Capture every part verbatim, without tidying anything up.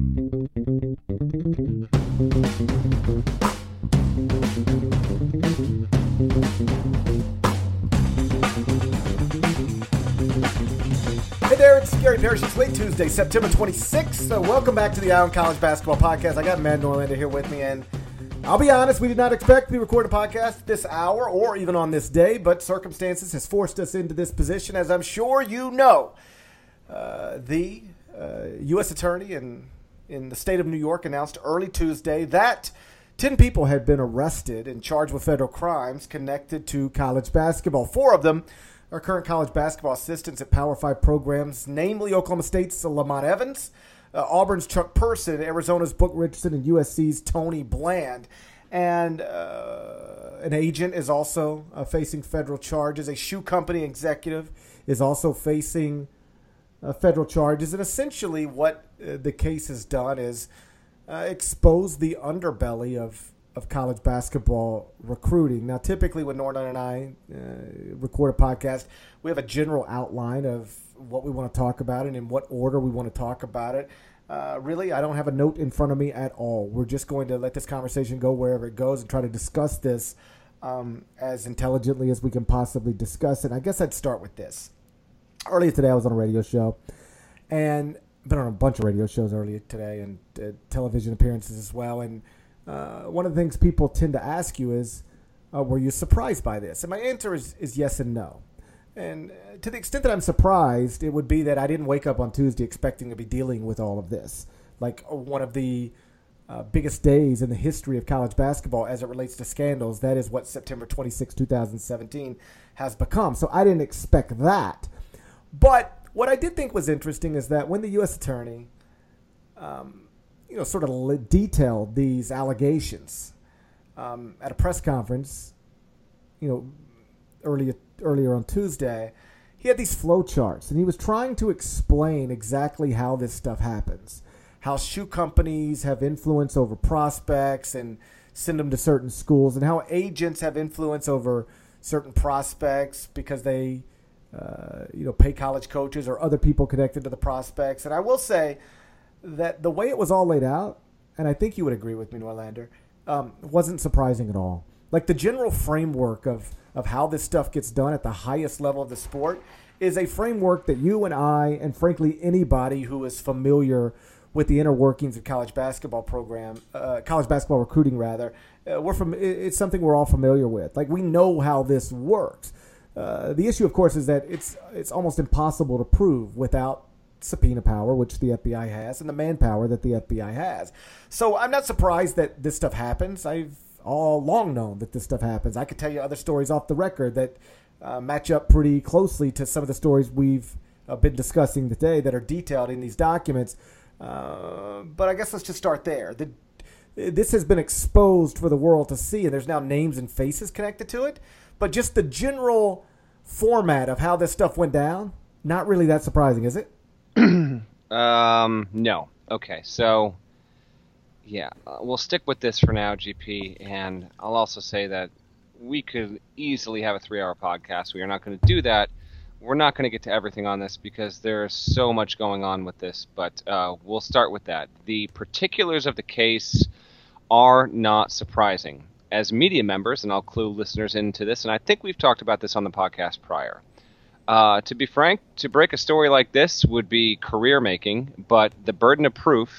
Hey there, it's Gary Parrish. It's late Tuesday, September twenty-sixth, so welcome back to the Eye On College Basketball Podcast. I got Matt Norlander here with me, and I'll be honest, we did not expect to record a podcast this hour or even on this day, but circumstances has forced us into this position, as I'm sure you know. Uh, the uh, U S attorney in, in the state of New York announced early Tuesday that ten people had been arrested and charged with federal crimes connected to college basketball. Four of them are current college basketball assistants at Power five programs, namely Oklahoma State's Lamont Evans, Uh, Auburn's Chuck Person, Arizona's Book Richardson, and U S C's Tony Bland. And uh, an agent is also uh, facing federal charges. A shoe company executive is also facing uh, federal charges. And essentially what uh, the case has done is uh, expose the underbelly of, of college basketball recruiting. Now, typically when Norton and I uh, record a podcast, we have a general outline of what we want to talk about and in what order we want to talk about it. Uh, really, I don't have a note in front of me at all. We're just going to let this conversation go wherever it goes and try to discuss this um, as intelligently as we can possibly discuss it. I guess I'd start with this. Earlier today, I was on a radio show, and been on a bunch of radio shows earlier today and uh, television appearances as well. And uh, one of the things people tend to ask you is, uh, were you surprised by this? And my answer is, is yes and no. And to the extent that I'm surprised, it would be that I didn't wake up on Tuesday expecting to be dealing with all of this. Like one of the uh, biggest days in the history of college basketball as it relates to scandals, that is what September twenty-sixth, twenty seventeen has become. So I didn't expect that. But what I did think was interesting is that when the U S attorney um, you know, sort of detailed these allegations um, at a press conference, you know, earlier earlier on Tuesday, he had these flow charts, and he was trying to explain exactly how this stuff happens, how shoe companies have influence over prospects and send them to certain schools, and how agents have influence over certain prospects because they, uh, you know, pay college coaches or other people connected to the prospects. And I will say that the way it was all laid out, and I think you would agree with me, Norlander, um, wasn't surprising at all. Like the general framework of of how this stuff gets done at the highest level of the sport is a framework that you and I, and frankly anybody who is familiar with the inner workings of college basketball program, uh, college basketball recruiting rather, uh, we're from. It's something we're all familiar with. Like we know how this works. Uh, the issue, of course, is that it's it's almost impossible to prove without subpoena power, which the F B I has, and the manpower that the F B I has. So I'm not surprised that this stuff happens. I've all along known that this stuff happens. I could tell you other stories off the record that uh, match up pretty closely to some of the stories we've uh, been discussing today that are detailed in these documents. Uh, but I guess let's just start there. The, this has been exposed for the world to see, and there's now names and faces connected to it. But just the general format of how this stuff went down, not really that surprising, is it? um, no. Okay, so... Yeah, uh, we'll stick with this for now, G P, and I'll also say that we could easily have a three-hour podcast. We are not going to do that. We're not going to get to everything on this because there is so much going on with this, but uh, we'll start with that. The particulars of the case are not surprising. As media members, and I'll clue listeners into this, and I think we've talked about this on the podcast prior, Uh, to be frank, to break a story like this would be career-making, but the burden of proof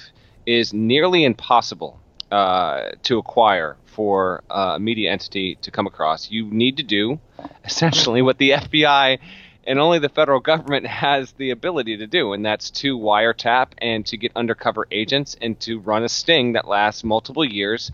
is nearly impossible uh, to acquire for a media entity to come across. You need to do essentially what the F B I and only the federal government has the ability to do, and that's to wiretap and to get undercover agents and to run a sting that lasts multiple years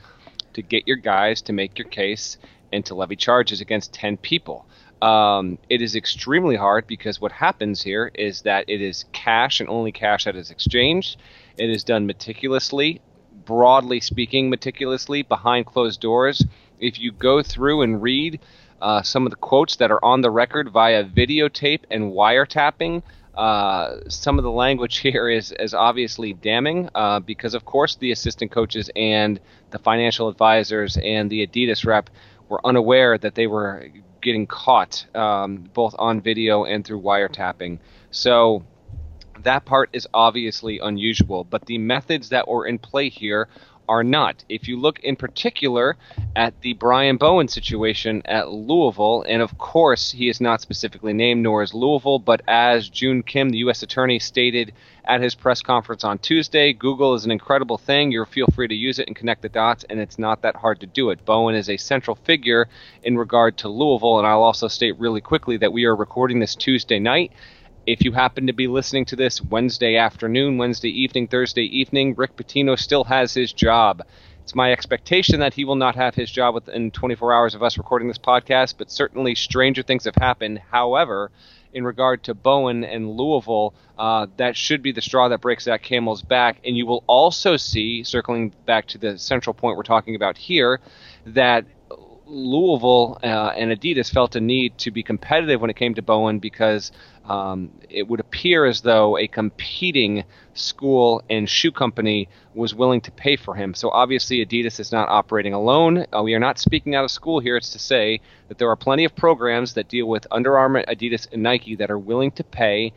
to get your guys to make your case and to levy charges against ten people. Um, it is extremely hard because what happens here is that it is cash and only cash that is exchanged. It is done meticulously, broadly speaking, meticulously, behind closed doors. If you go through and read uh, some of the quotes that are on the record via videotape and wiretapping, uh, some of the language here is, is obviously damning uh, because, of course, the assistant coaches and the financial advisors and the Adidas rep were unaware that they were getting caught um, both on video and through wiretapping. So That part is obviously unusual, but the methods that were in play here are not. If you look in particular at the Brian Bowen situation at Louisville, and of course he is not specifically named, nor is Louisville, but as Joon Kim, the U S attorney, stated at his press conference on Tuesday, Google is an incredible thing. You feel free to use it and connect the dots, and it's not that hard to do it. Bowen is a central figure in regard to Louisville, and I'll also state really quickly that we are recording this Tuesday night. If you happen to be listening to this Wednesday afternoon, Wednesday evening, Thursday evening, Rick Pitino still has his job. It's my expectation that he will not have his job within twenty-four hours of us recording this podcast, but certainly stranger things have happened. However, in regard to Bowen and Louisville, uh, that should be the straw that breaks that camel's back. And you will also see, circling back to the central point we're talking about here, that Louisville uh, and Adidas felt a need to be competitive when it came to Bowen because um, it would appear as though a competing school and shoe company was willing to pay for him. So obviously Adidas is not operating alone. Uh, we are not speaking out of school here. It's to say that there are plenty of programs that deal with Under Armour, Adidas, and Nike that are willing to pay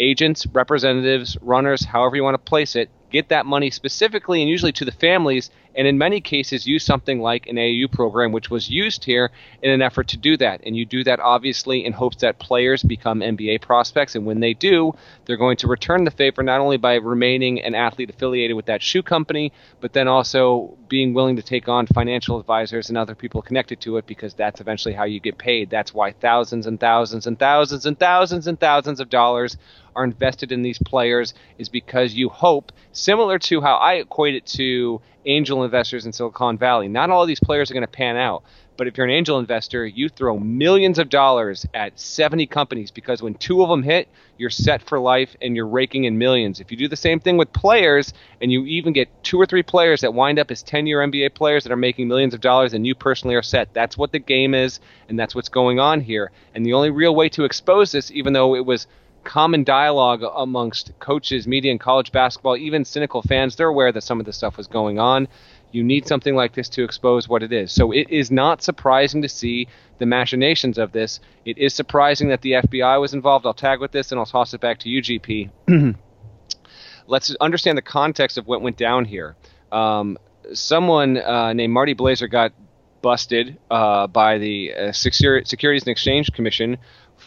agents, representatives, runners, however you want to place it, get that money specifically and usually to the families, and in many cases use something like an A A U program, which was used here in an effort to do that. And you do that obviously in hopes that players become N B A prospects, and when they do, they're going to return the favor not only by remaining an athlete affiliated with that shoe company, but then also being willing to take on financial advisors and other people connected to it, because that's eventually how you get paid. That's why thousands and thousands and thousands and thousands and thousands of dollars are invested in these players, is because you hope, similar to how I equate it to angel investors in Silicon Valley, not all of these players are going to pan out, but if you're an angel investor, you throw millions of dollars at seventy companies, because when two of them hit, you're set for life and you're raking in millions. If you do the same thing with players, and you even get two or three players that wind up as ten-year N B A players that are making millions of dollars, and you personally are set. That's what the game is, and that's what's going on here. And the only real way to expose this, even though it was common dialogue amongst coaches, media, and college basketball, even cynical fans, they're aware that some of this stuff was going on. You need something like this to expose what it is. So it is not surprising to see the machinations of this. It is surprising that the F B I was involved. I'll tag with this and I'll toss it back to you, G P. Let's understand the context of what went down here. Um, someone uh, named Marty Blazer got busted uh, by the uh, Securities and Exchange Commission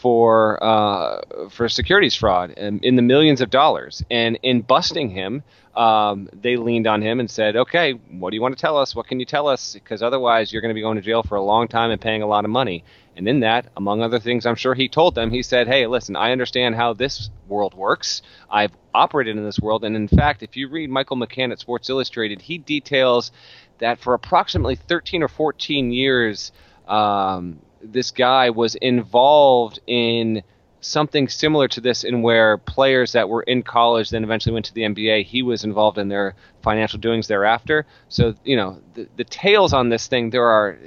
for uh, for securities fraud in, in the millions of dollars. And in busting him, um, they leaned on him and said, okay, what do you want to tell us? What can you tell us? Because otherwise you're going to be going to jail for a long time and paying a lot of money. And in that, among other things, I'm sure he told them, he said, hey, listen, I understand how this world works. I've operated in this world. And in fact, if you read Michael McCann at Sports Illustrated, he details that for approximately thirteen or fourteen years, um, this guy was involved in something similar to this, in where players that were in college then eventually went to the N B A. He was involved in their financial doings thereafter. So, you know, the, the tales on this thing, there are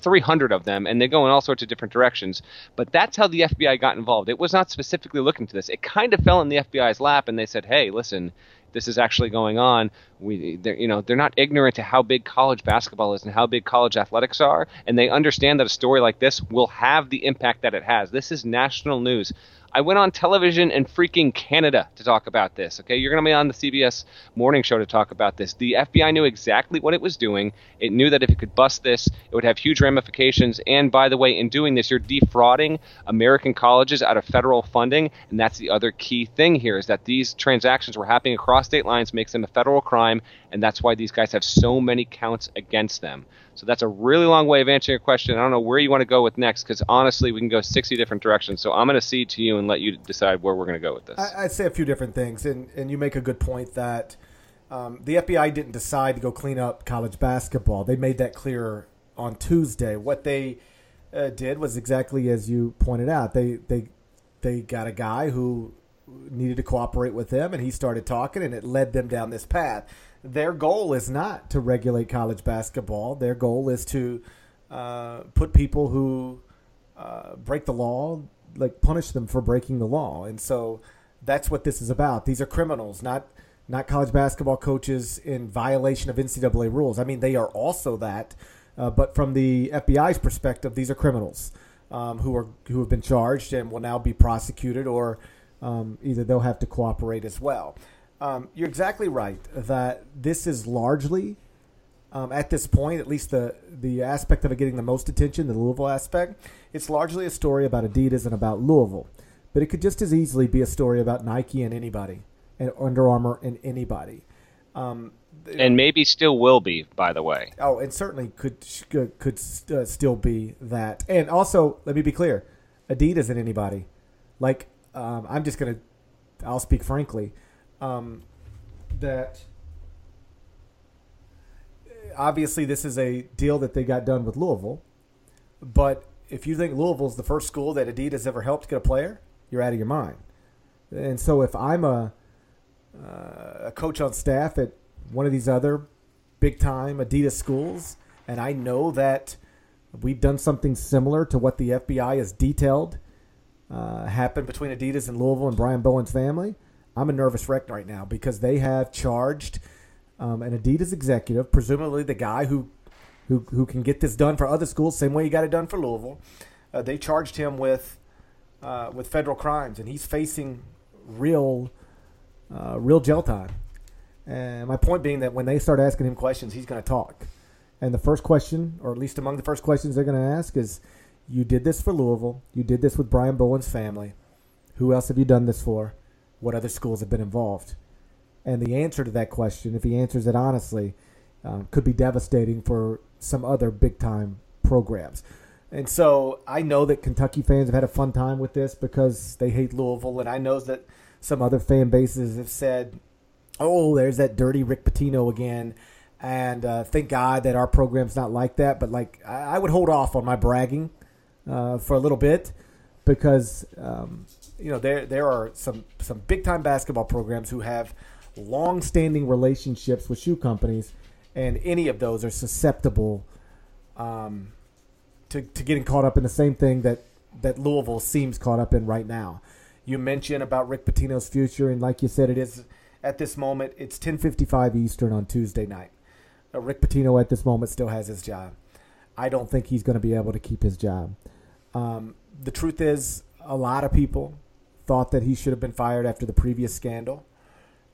three hundred of them, and they go in all sorts of different directions. But that's how the F B I got involved. It was not specifically looking to this. It kind of fell in the F B I's lap, and they said, hey, listen, this is actually going on. We, they're, you know, they're not ignorant to how big college basketball is and how big college athletics are, and they understand that a story like this will have the impact that it has. This is national news. I went on television in freaking Canada to talk about this. Okay, you're going to be on the C B S morning show to talk about this. The F B I knew exactly what it was doing. It knew that if it could bust this, it would have huge ramifications. And by the way, in doing this, you're defrauding American colleges out of federal funding. And that's the other key thing here, is that these transactions were happening across state lines, makes them a federal crime. And that's why these guys have so many counts against them. So that's a really long way of answering your question. I don't know where you want to go with next, because honestly, we can go sixty different directions. So I'm going to cede to you and let you decide where we're going to go with this. I, I'd say a few different things, and, and you make a good point that um, the F B I didn't decide to go clean up college basketball. They made that clear on Tuesday. What they uh, did was exactly as you pointed out. They, they, they got a guy who needed to cooperate with them, and he started talking, and it led them down this path. Their goal is not to regulate college basketball. Their goal is to uh, put people who uh, break the law, like punish them for breaking the law. And so that's what this is about. These are criminals, not not college basketball coaches in violation of N C double A rules. I mean, they are also that, uh, but from the F B I's perspective, these are criminals um, who are who have been charged and will now be prosecuted or um, either they'll have to cooperate as well. Um, you're exactly right that this is largely, um, at this point, at least the, the aspect of it getting the most attention, the Louisville aspect, it's largely a story about Adidas and about Louisville. But it could just as easily be a story about Nike and anybody, and Under Armour and anybody. Um, and maybe still will be, by the way. Oh, and certainly could could, could uh, still be that. And also, let me be clear, Adidas and anybody. Like, um, I'm just going to, I'll speak frankly, um, that obviously this is a deal that they got done with Louisville. But if you think Louisville's the first school that Adidas ever helped get a player, you're out of your mind. And so if I'm a uh, a coach on staff at one of these other big-time Adidas schools, and I know that we've done something similar to what the F B I has detailed uh, happened between Adidas and Louisville and Brian Bowen's family, I'm a nervous wreck right now because they have charged um, an Adidas executive, presumably the guy who, who, who can get this done for other schools, same way he got it done for Louisville. Uh, they charged him with uh, with federal crimes, and he's facing real uh, real jail time. And my point being that when they start asking him questions, he's going to talk. And the first question, or at least among the first questions they're going to ask is, you did this for Louisville. You did this with Brian Bowen's family. Who else have you done this for? What other schools have been involved? And the answer to that question, if he answers it honestly, uh, could be devastating for some other big-time programs. And so I know that Kentucky fans have had a fun time with this because they hate Louisville, and I know that some other fan bases have said, oh, there's that dirty Rick Pitino again, and uh, thank God that our program's not like that. But, like, I, I would hold off on my bragging uh, for a little bit because, um, you know, there there are some, some big-time basketball programs who have long-standing relationships with shoe companies, and any of those are susceptible um, to, to getting caught up in the same thing that, that Louisville seems caught up in right now. You mentioned about Rick Pitino's future, and like you said, it is – at this moment, it's ten fifty-five Eastern on Tuesday night. Uh, Rick Pitino at this moment still has his job. I don't think he's going to be able to keep his job. Um, the truth is, a lot of people thought that he should have been fired after the previous scandal,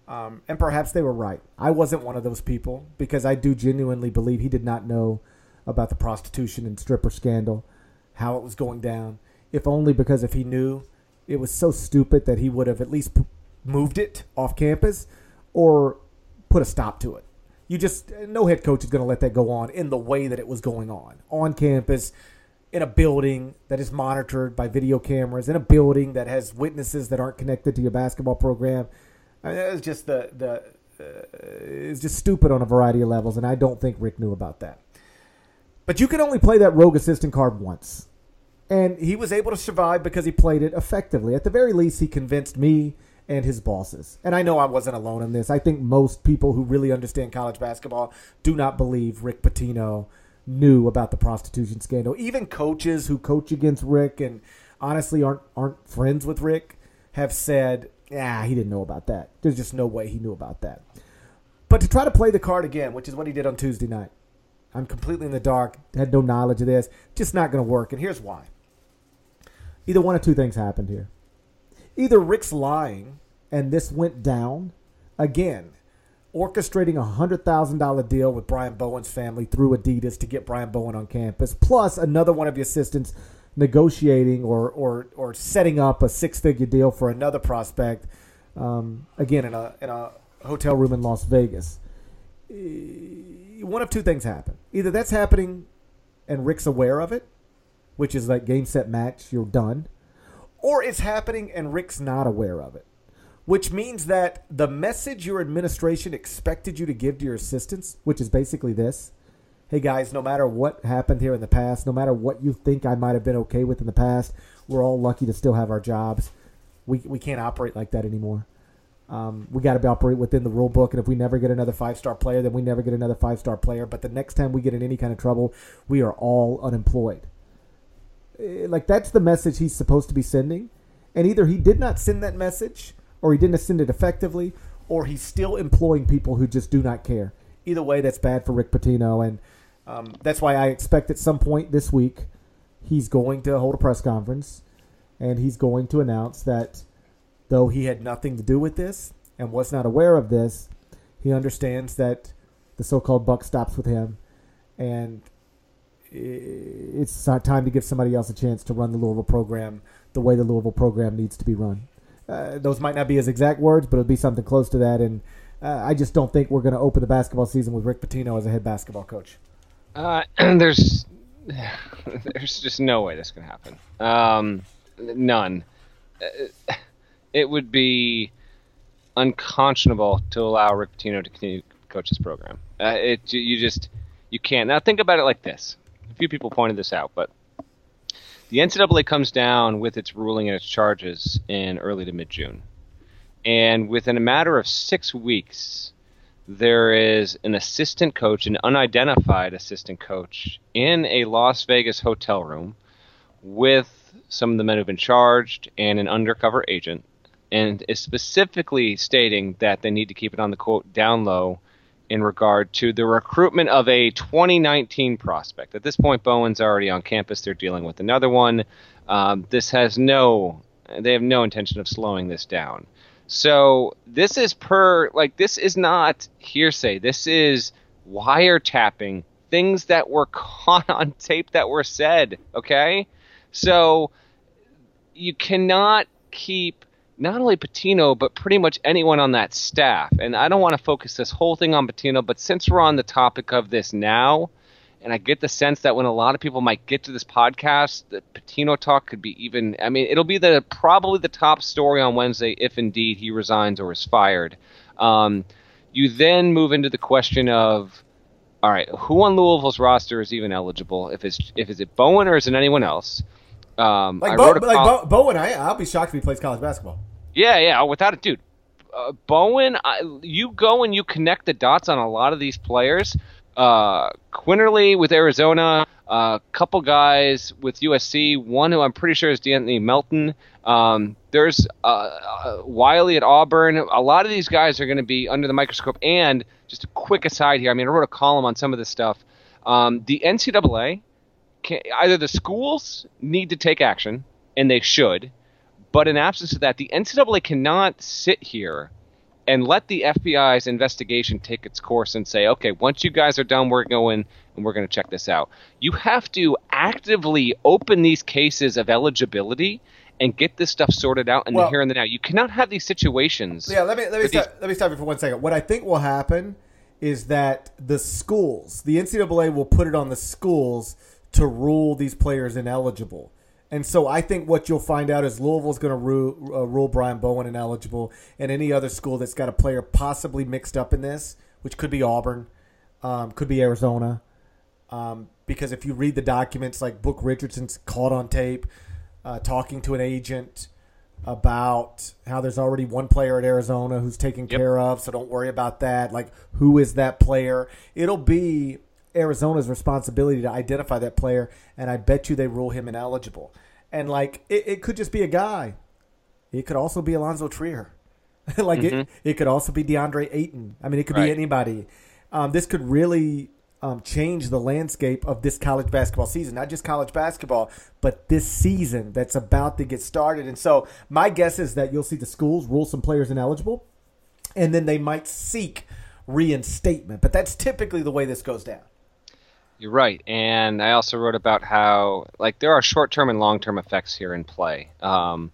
um, and perhaps they were right. I wasn't one of those people because I do genuinely believe he did not know about the prostitution and stripper scandal, how it was going down, if only because if he knew, it was so stupid that he would have at least moved it off campus or put a stop to it. You just, no head coach is going to let that go on in the way that it was going on. On campus, in a building that is monitored by video cameras, in a building that has witnesses that aren't connected to your basketball program. I mean, it's just the, the, uh, it's just stupid on a variety of levels, and I don't think Rick knew about that. But you can only play that rogue assistant card once. And he was able to survive because he played it effectively. At the very least, he convinced me and his bosses. And I know I wasn't alone in this. I think most people who really understand college basketball do not believe Rick Pitino knew about the prostitution scandal. Even coaches who coach against Rick and honestly aren't aren't friends with Rick have said, yeah, he didn't know about that. There's just no way he knew about that. But to try to play the card again, which is what he did on Tuesday night, I'm completely in the dark, had no knowledge of this, just not going to work. And here's why. Either one of two things happened here. Either Rick's lying and this went down, again, orchestrating a one hundred thousand dollars deal with Brian Bowen's family through Adidas to get Brian Bowen on campus, plus another one of the assistants negotiating or or, or setting up a six-figure deal for another prospect, um, again, in a, in a hotel room in Las Vegas. One of two things happened. Either that's happening and Rick's aware of it, which is like game, set, match, you're done. Or it's happening and Rick's not aware of it, which means that the message your administration expected you to give to your assistants, which is basically this: hey guys, no matter what happened here in the past, no matter what you think I might have been okay with in the past, we're all lucky to still have our jobs. We we can't operate like that anymore. Um, we got to operate within the rule book, and if we never get another five-star player, then we never get another five-star player. But the next time we get in any kind of trouble, we are all unemployed. Like, that's the message he's supposed to be sending. And either he did not send that message, or he didn't send it effectively, or he's still employing people who just do not care. Either way, that's bad for Rick Pitino. And um, that's why I expect at some point this week he's going to hold a press conference, and he's going to announce that though he had nothing to do with this and was not aware of this, he understands that the so-called buck stops with him, and it's time to give somebody else a chance to run the Louisville program the way the Louisville program needs to be run. Uh, those might not be his exact words, but it'll be something close to that, and uh, I just don't think we're going to open the basketball season with Rick Pitino as a head basketball coach. Uh, there's there's just no way that's going to happen. Um, none. It would be unconscionable to allow Rick Pitino to continue to coach this program. Uh, it you just you can't. Now think about it like this. A few people pointed this out, but the N C double A comes down with its ruling and its charges in early to mid-June. And within a matter of six weeks, there is an assistant coach, an unidentified assistant coach, in a Las Vegas hotel room with some of the men who've been charged and an undercover agent, and is specifically stating that they need to keep it on the, quote, down low in regard to the recruitment of a twenty nineteen prospect. At this point, Bowen's already on campus. They're dealing with another one. Um, this has no – they have no intention of slowing this down. So this is per – like this is not hearsay. This is wiretapping, things that were caught on tape that were said, okay? So you cannot keep not only Pitino, but pretty much anyone on that staff. And I don't want to focus this whole thing on Pitino, but since we're on the topic of this now, and I get the sense that when a lot of people might get to this podcast, the Pitino talk could be even, I mean, it'll be the probably the top story on Wednesday if indeed he resigns or is fired. Um, you then move into the question of, all right, who on Louisville's roster is even eligible? If it's if is it Bowen or is it anyone else? Um, like I Bo- like col- Bo- Bowen, I, I'll be shocked if he plays college basketball. Yeah, yeah, without it, dude. Uh, Bowen, I, you go and you connect the dots on a lot of these players. Uh, Quinterly with Arizona, a uh, couple guys with U S C, one who I'm pretty sure is D'Anthony Melton. Um, there's uh, uh, Wiley at Auburn. A lot of these guys are going to be under the microscope. And just a quick aside here, I mean, I wrote a column on some of this stuff. Um, the N C double A, can, either the schools need to take action, and they should, but in absence of that, the N C double A cannot sit here and let the F B I's investigation take its course and say, okay, once you guys are done, we're going and we're going to check this out. You have to actively open these cases of eligibility and get this stuff sorted out in well, the here and the now. You cannot have these situations. Yeah, let me let me stop, these- let me stop you for one second. What I think will happen is that the schools, the N C double A will put it on the schools to rule these players ineligible. And so I think what you'll find out is Louisville's going to rule, uh, rule Brian Bowen ineligible, and any other school that's got a player possibly mixed up in this, which could be Auburn, um, could be Arizona, um, because if you read the documents, like Book Richardson's caught on tape uh, talking to an agent about how there's already one player at Arizona who's taken yep. care of, so don't worry about that. Like, who is that player? It'll be Arizona's responsibility to identify that player, and I bet you they rule him ineligible. And like it, it could just be a guy. It could also be Alonzo Trier. like mm-hmm. it, it could also be DeAndre Ayton. I mean, it could right. be anybody. Um, this could really um, change the landscape of this college basketball season. Not just college basketball, but this season that's about to get started. And so my guess is that you'll see the schools rule some players ineligible, and then they might seek reinstatement. But that's typically the way this goes down. You're right, and I also wrote about how, like, there are short-term and long-term effects here in play. Um,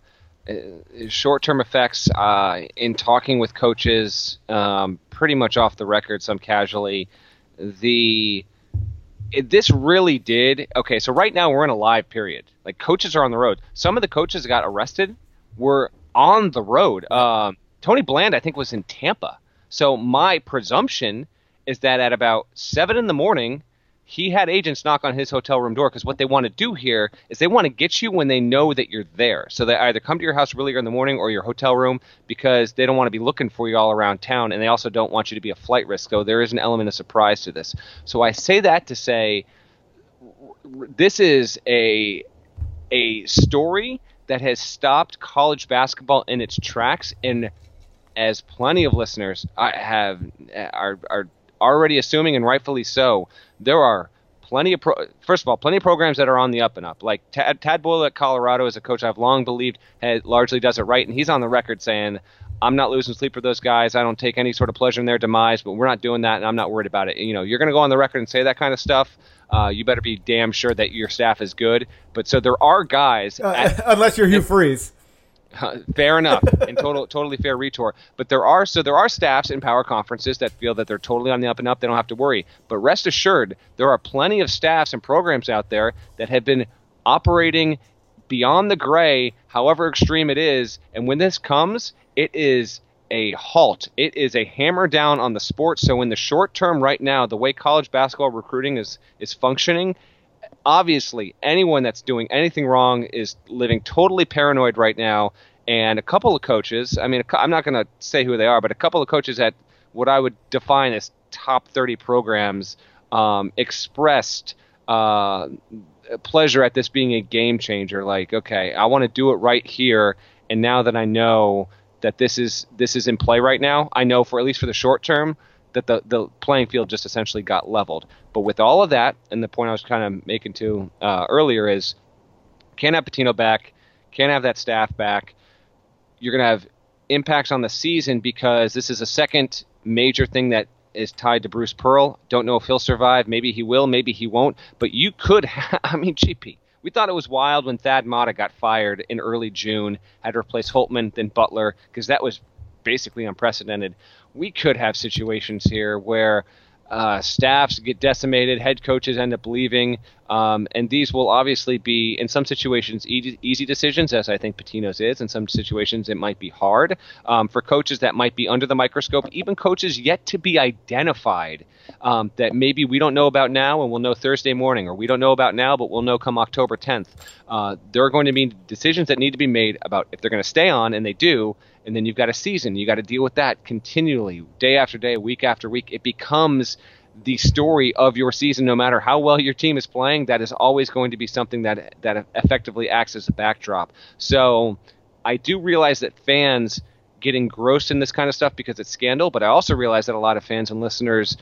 short-term effects uh, in talking with coaches, um, pretty much off the record, some casually. The it, this really did. Okay, so right now we're in a live period. Like, coaches are on the road. Some of the coaches that got arrested were on the road. Um, Tony Bland, I think, was in Tampa. So my presumption is that at about seven in the morning, he had agents knock on his hotel room door because what they want to do here is they want to get you when they know that you're there. So they either come to your house really early in the morning or your hotel room because they don't want to be looking for you all around town, and they also don't want you to be a flight risk. So there is an element of surprise to this. So I say that to say this is a a story that has stopped college basketball in its tracks, and as plenty of listeners I have are are already assuming, and rightfully so, there are plenty of pro- first of all, plenty of programs that are on the up and up. Like Tad, Tad Boyle at Colorado is a coach I've long believed has, largely does it right, and he's on the record saying, I'm not losing sleep for those guys. I don't take any sort of pleasure in their demise, but we're not doing that, and I'm not worried about it. You know, you're going to go on the record and say that kind of stuff. Uh, you better be damn sure that your staff is good. But so there are guys. Uh, at, unless you're Hugh if, Freeze. Uh, fair enough, and total, totally fair retort. But there are so there are staffs in power conferences that feel that they're totally on the up and up. They don't have to worry. But rest assured, there are plenty of staffs and programs out there that have been operating beyond the gray, however extreme it is. And when this comes, it is a halt. It is a hammer down on the sport. So in the short term right now, the way college basketball recruiting is is functioning, obviously anyone that's doing anything wrong is living totally paranoid right now. And a couple of coaches, I mean, I'm not going to say who they are, but a couple of coaches at what I would define as top thirty programs um, expressed uh, pleasure at this being a game changer. Like, okay, I want to do it right here. And now that I know that this is this is in play right now, I know for at least for the short term that the, the playing field just essentially got leveled. But with all of that, and the point I was kind of making to uh, earlier is, can't have Pitino back, can't have that staff back. You're going to have impacts on the season because this is a second major thing that is tied to Bruce Pearl. Don't know if he'll survive. Maybe he will, maybe he won't. But you could have, I mean, G P. We thought it was wild when Thad Matta got fired in early June, had to replace Holtman, then Butler, because that was basically unprecedented. We could have situations here where uh, staffs get decimated, head coaches end up leaving, um, and these will obviously be, in some situations, e- easy decisions, as I think Pitino's is. In some situations, it might be hard. Um, for coaches that might be under the microscope, even coaches yet to be identified, Um, that maybe we don't know about now and we'll know Thursday morning, or we don't know about now but we'll know come October tenth. Uh, there are going to be decisions that need to be made about if they're going to stay on, and they do, and then you've got a season. You've got to deal with that continually, day after day, week after week. It becomes the story of your season. No matter how well your team is playing, that is always going to be something that that effectively acts as a backdrop. So I do realize that fans get engrossed in this kind of stuff because it's scandal, but I also realize that a lot of fans and listeners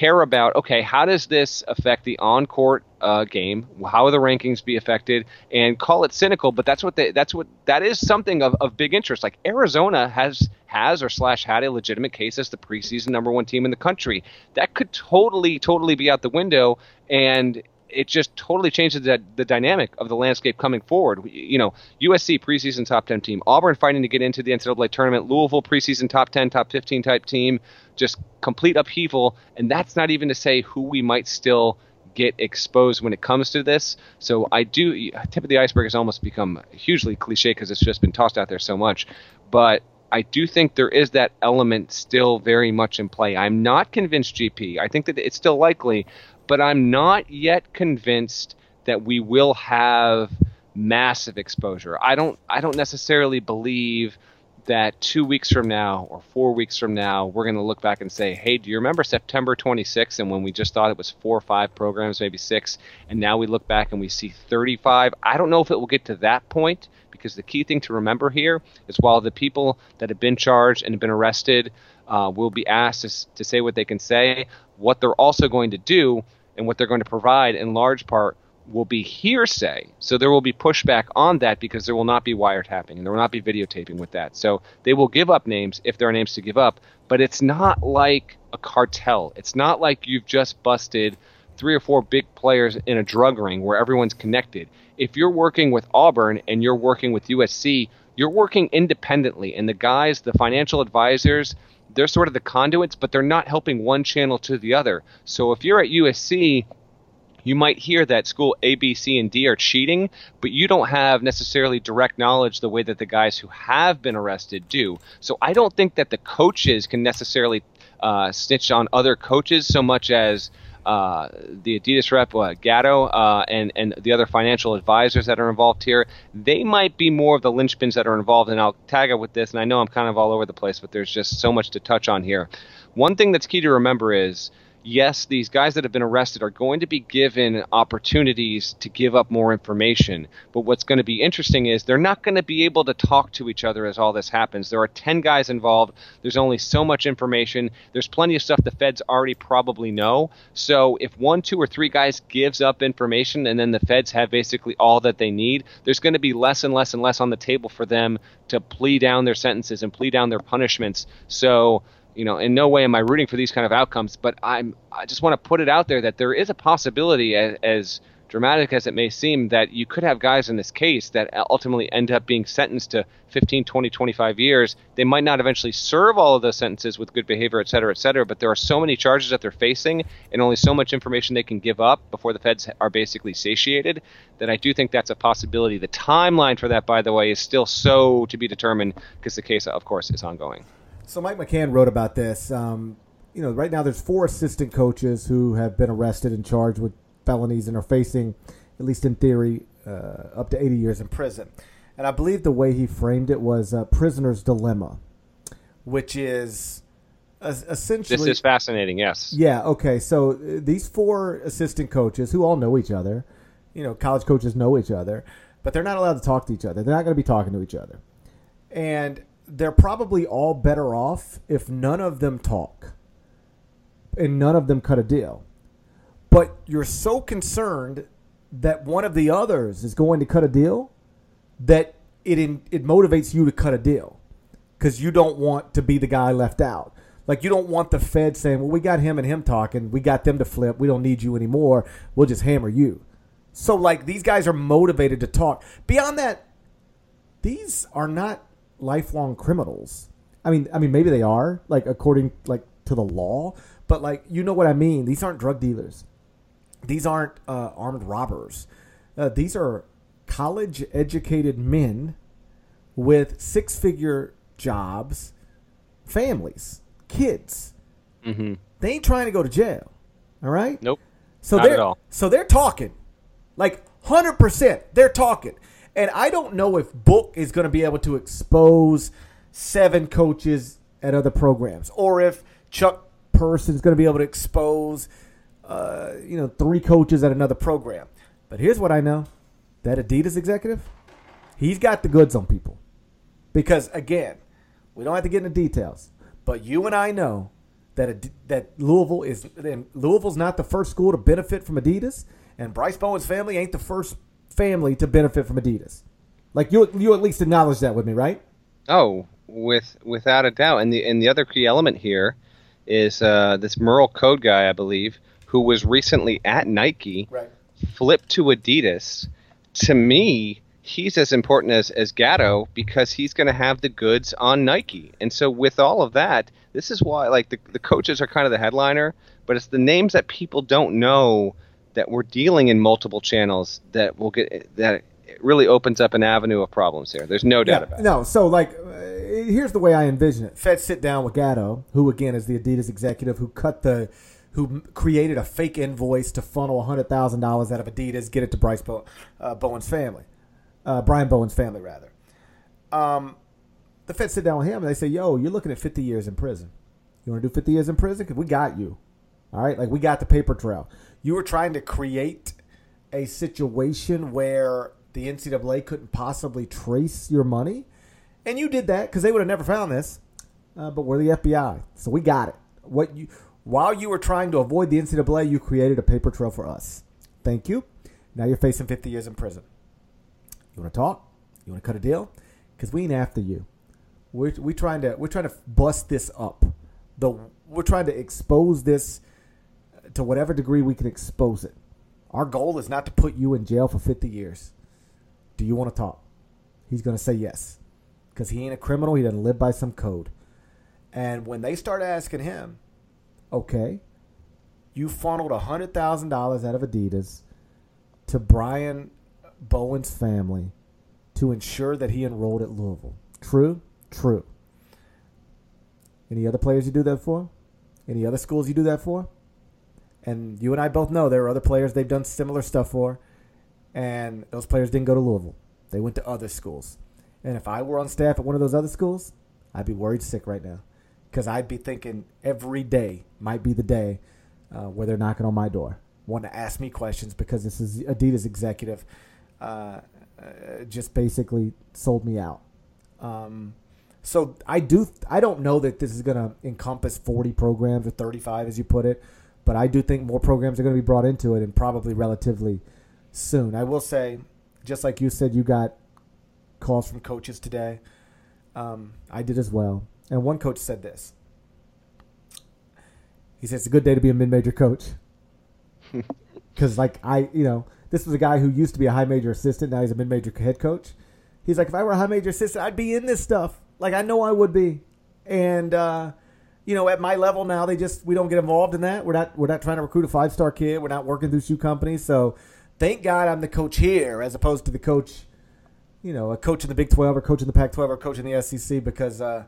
care about, okay, how does this affect the on-court uh, game? How will the rankings be affected? And call it cynical, but that's what they, that's what that is something of, of big interest. Like Arizona has has or slash had a legitimate case as the preseason number one team in the country. That could totally, totally be out the window, and it just totally changes the, the dynamic of the landscape coming forward. You know, U S C preseason top ten team, Auburn fighting to get into the N C double A tournament, Louisville preseason top ten, top fifteen type team, just complete upheaval. And that's not even to say who we might still get exposed when it comes to this. So I do, tip of the iceberg has almost become hugely cliche because it's just been tossed out there so much. But I do think there is that element still very much in play. I'm not convinced, G P. I think that it's still likely, but I'm not yet convinced that we will have massive exposure. I don't I don't necessarily believe that two weeks from now or four weeks from now, we're going to look back and say, hey, do you remember September twenty-sixth and when we just thought it was four or five programs, maybe six, and now we look back and we see thirty-five? I don't know if it will get to that point, because the key thing to remember here is while the people that have been charged and have been arrested uh, will be asked to, to say what they can say, what they're also going to do and what they're going to provide in large part will be hearsay. So there will be pushback on that because there will not be wiretapping and there will not be videotaping with that. So they will give up names if there are names to give up, but it's not like a cartel. It's not like you've just busted three or four big players in a drug ring where everyone's connected. If you're working with Auburn and you're working with U S C, you're working independently. And the guys, the financial advisors, they're sort of the conduits, but they're not helping one channel to the other. So if you're at U S C, you might hear that school A, B, C, and D are cheating, but you don't have necessarily direct knowledge the way that the guys who have been arrested do. So I don't think that the coaches can necessarily uh, snitch on other coaches so much as uh, the Adidas rep, uh, Gatto, uh, and, and the other financial advisors that are involved here. They might be more of the linchpins that are involved, and I'll tag it with this, and I know I'm kind of all over the place, but there's just so much to touch on here. One thing that's key to remember is yes, these guys that have been arrested are going to be given opportunities to give up more information. But what's going to be interesting is they're not going to be able to talk to each other as all this happens. There are ten guys involved. There's only so much information. There's plenty of stuff the feds already probably know. So if one, two, or three guys gives up information and then the feds have basically all that they need, there's going to be less and less and less on the table for them to plea down their sentences and plea down their punishments. So, you know, in no way am I rooting for these kind of outcomes, but I'm, I just want to put it out there that there is a possibility, as, as dramatic as it may seem, that you could have guys in this case that ultimately end up being sentenced to fifteen, twenty, twenty-five years. They might not eventually serve all of those sentences with good behavior, et cetera, et cetera, but there are so many charges that they're facing and only so much information they can give up before the feds are basically satiated that I do think that's a possibility. The timeline for that, by the way, is still so to be determined because the case, of course, is ongoing. So Mike McCann wrote about this. Um, you know, right now there's four assistant coaches who have been arrested and charged with felonies and are facing, at least in theory, uh, up to eighty years in prison. And I believe the way he framed it was a prisoner's dilemma, which is essentially... This is fascinating, yes. Yeah, okay. So these four assistant coaches who all know each other, you know, college coaches know each other, but they're not allowed to talk to each other. They're not going to be talking to each other. And they're probably all better off if none of them talk and none of them cut a deal. But you're so concerned that one of the others is going to cut a deal that it in, it motivates you to cut a deal because you don't want to be the guy left out. Like, you don't want the Fed saying, well, we got him and him talking. We got them to flip. We don't need you anymore. We'll just hammer you. So, like, these guys are motivated to talk. Beyond that, these are not lifelong criminals. I mean, I mean, maybe they are, like, according, like, to the law, but, like, you know what I mean. These aren't drug dealers. These aren't uh, armed robbers. Uh, these are college-educated men with six-figure jobs, families, kids. Mm-hmm. They ain't trying to go to jail. All right. Nope. So not they're at all. So they're talking, like, one hundred percent. They're talking. And I don't know if Book is going to be able to expose seven coaches at other programs, or if Chuck Person is going to be able to expose, uh, you know, three coaches at another program. But here's what I know: that Adidas executive, he's got the goods on people. Because again, we don't have to get into details, but you and I know that Ad- that Louisville is Louisville's not the first school to benefit from Adidas, and Bryce Bowen's family ain't the first family to benefit from Adidas. Like, you you at least acknowledge that with me, right? Oh, with without a doubt. And the and the other key element here is uh, this Merle Code guy, I believe, who was recently at Nike, right, flipped to Adidas. To me, he's as important as, as Gatto because he's going to have the goods on Nike. And so with all of that, this is why, like, the, the coaches are kind of the headliner, but it's the names that people don't know that we're dealing in multiple channels that will get that it really opens up an avenue of problems here. There's no doubt yeah, about it. No, so like, uh, here's the way I envision it. Feds sit down with Gatto, who again is the Adidas executive who cut the, who created a fake invoice to funnel one hundred thousand dollars out of Adidas, get it to Bryce Bow, uh, Bowen's family, uh, Brian Bowen's family rather. Um, the feds sit down with him and they say, "Yo, you're looking at fifty years in prison. You want to do fifty years in prison? 'Cause we got you. All right, like, we got the paper trail. You were trying to create a situation where the N C double A couldn't possibly trace your money. And you did that because they would have never found this. Uh, but we're the F B I, so we got it. What you, while you were trying to avoid the N C double A, you created a paper trail for us. Thank you. Now you're facing fifty years in prison. You want to talk? You want to cut a deal? Because we ain't after you. We're, we're, trying to, we're trying to bust this up. The, we're trying to expose this to whatever degree we can expose it. Our goal is not to put you in jail for fifty years. Do you want to talk?" He's going to say yes because he ain't a criminal. He doesn't live by some code. And when they start asking him, "Okay, you funneled one hundred thousand dollars out of Adidas to Brian Bowen's family to ensure that he enrolled at Louisville. True? True. Any other players you do that for? Any other schools you do that for?" And you and I both know there are other players they've done similar stuff for, and those players didn't go to Louisville. They went to other schools. And if I were on staff at one of those other schools, I'd be worried sick right now because I'd be thinking every day might be the day uh, where they're knocking on my door, wanting to ask me questions because this is Adidas executive uh, uh, just basically sold me out. Um, so I do. I don't know that this is going to encompass forty programs or thirty-five, as you put it, but I do think more programs are going to be brought into it and probably relatively soon. I will say, just like you said, you got calls from coaches today. Um, I did as well. And one coach said this. He said, it's a good day to be a mid-major coach. Because, like, I, you know, this was a guy who used to be a high-major assistant. Now he's a mid-major head coach. He's like, if I were a high-major assistant, I'd be in this stuff. Like, I know I would be. And, uh, you know, at my level now, they just, we don't get involved in that. We're not, we're not trying to recruit a five-star kid. We're not working through shoe companies. So, thank God I'm the coach here as opposed to the coach, you know, a coach in the Big twelve or coach in the Pac twelve or coach in the S E C because, uh,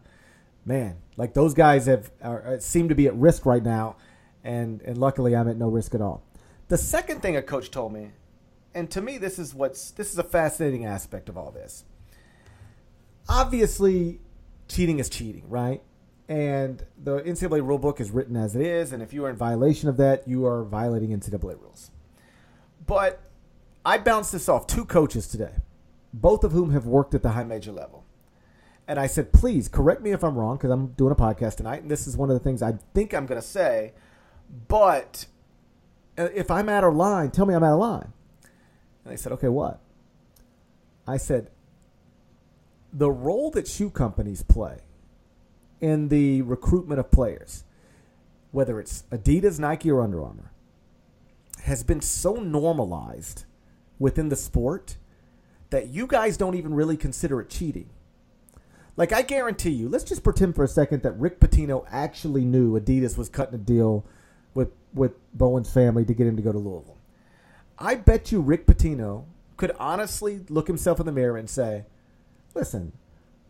man, like those guys have are, seem to be at risk right now, and, and luckily I'm at no risk at all. The second thing a coach told me, and to me this is what's this is a fascinating aspect of all this. Obviously, cheating is cheating, right? And the N C double A rule book is written as it is, and if you are in violation of that, you are violating N C double A rules. But I bounced this off two coaches today, both of whom have worked at the high major level. And I said, please correct me if I'm wrong because I'm doing a podcast tonight, and this is one of the things I think I'm going to say. But if I'm out of line, tell me I'm out of line. And they said, okay, what? I said, the role that shoe companies play in the recruitment of players, whether it's Adidas, Nike, or Under Armour, has been so normalized within the sport that you guys don't even really consider it cheating. Like, I guarantee you, let's just pretend for a second that Rick Pitino actually knew Adidas was cutting a deal with, with Bowen's family to get him to go to Louisville. I bet you Rick Pitino could honestly look himself in the mirror and say, listen,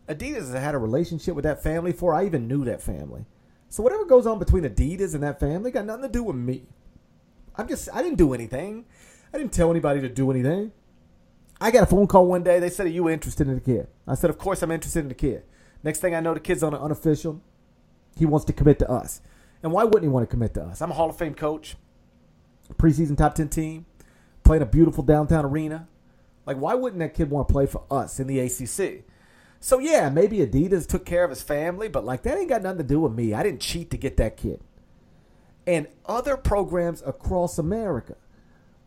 Adidas has had a relationship with that family before I even knew that family. So whatever goes on between Adidas and that family got nothing to do with me. I'm just, I didn't do anything. I didn't tell anybody to do anything. I got a phone call one day. They said, are you interested in the kid? I said, of course I'm interested in the kid. Next thing I know, the kid's on an unofficial. He wants to commit to us. And why wouldn't he want to commit to us? I'm a Hall of Fame coach, preseason top ten team, playing a beautiful downtown arena. Like, why wouldn't that kid want to play for us in the A C C? So, yeah, maybe Adidas took care of his family, but, like, that ain't got nothing to do with me. I didn't cheat to get that kid. And other programs across America,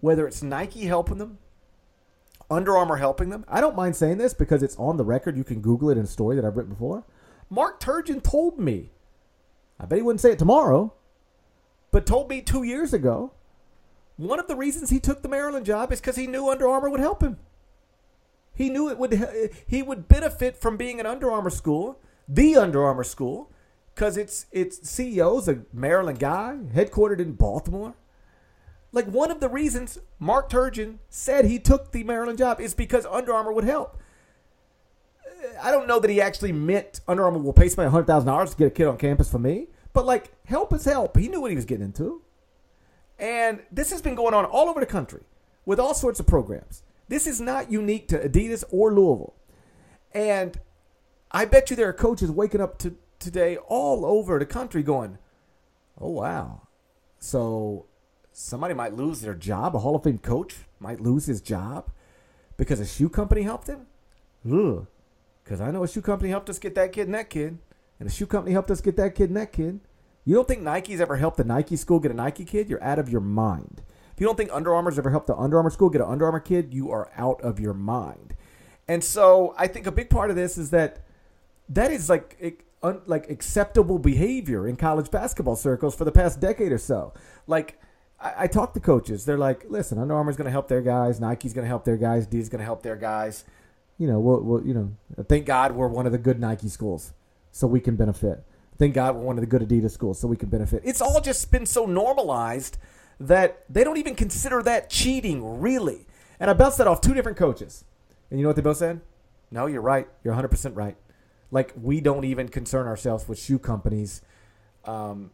whether it's Nike helping them, Under Armour helping them. I don't mind saying this because it's on the record. You can Google it in a story that I've written before. Mark Turgeon told me, I bet he wouldn't say it tomorrow, but told me two years ago, one of the reasons he took the Maryland job is because he knew Under Armour would help him. He knew it would. He would benefit from being an Under Armour school, the Under Armour school, because its its C E O's a Maryland guy, headquartered in Baltimore. Like, one of the reasons Mark Turgeon said he took the Maryland job is because Under Armour would help. I don't know that he actually meant Under Armour will pay somebody one hundred thousand dollars to get a kid on campus for me. But, like, help is help. He knew what he was getting into. And this has been going on all over the country with all sorts of programs. This is not unique to Adidas or Louisville. And I bet you there are coaches waking up to today all over the country going, oh, wow. So somebody might lose their job. A Hall of Fame coach might lose his job because a shoe company helped him? Ugh. Because I know a shoe company helped us get that kid and that kid. And a shoe company helped us get that kid and that kid. You don't think Nike's ever helped the Nike school get a Nike kid? You're out of your mind. If you don't think Under Armour's ever helped the Under Armour school get an Under Armour kid, you are out of your mind. And so I think a big part of this is that that is like un, like acceptable behavior in college basketball circles for the past decade or so. Like, I talk to coaches. They're like, listen, Under Armour's going to help their guys. Nike's going to help their guys. D's going to help their guys. You know, we'll, we'll, you know, thank God we're one of the good Nike schools so we can benefit. Thank God we're one of the good Adidas schools so we can benefit. It's all just been so normalized that they don't even consider that cheating, really. And I bounced that off two different coaches. And you know what they both said? No, you're right. You're one hundred percent right. Like, we don't even concern ourselves with shoe companies um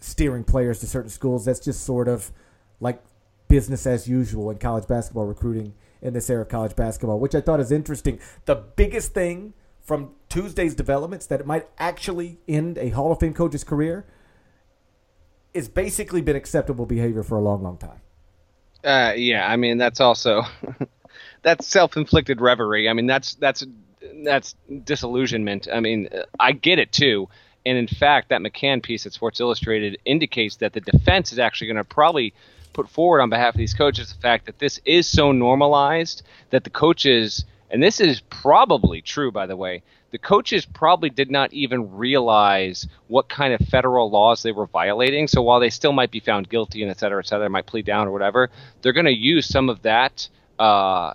steering players to certain schools. That's just sort of like business as usual in college basketball recruiting in this era of college basketball, which I thought is interesting. The biggest thing from Tuesday's developments that it might actually end a Hall of Fame coach's career it's basically been acceptable behavior for a long, long time. Uh, yeah, I mean, that's also that's self-inflicted reverie. I mean, that's that's that's disillusionment. I mean, I get it, too. And in fact, that McCann piece at Sports Illustrated indicates that the defense is actually going to probably put forward on behalf of these coaches the fact that this is so normalized that the coaches, and this is probably true, by the way, the coaches probably did not even realize what kind of federal laws they were violating. So while they still might be found guilty and et cetera, et cetera, might plead down or whatever, they're going to use some of that uh,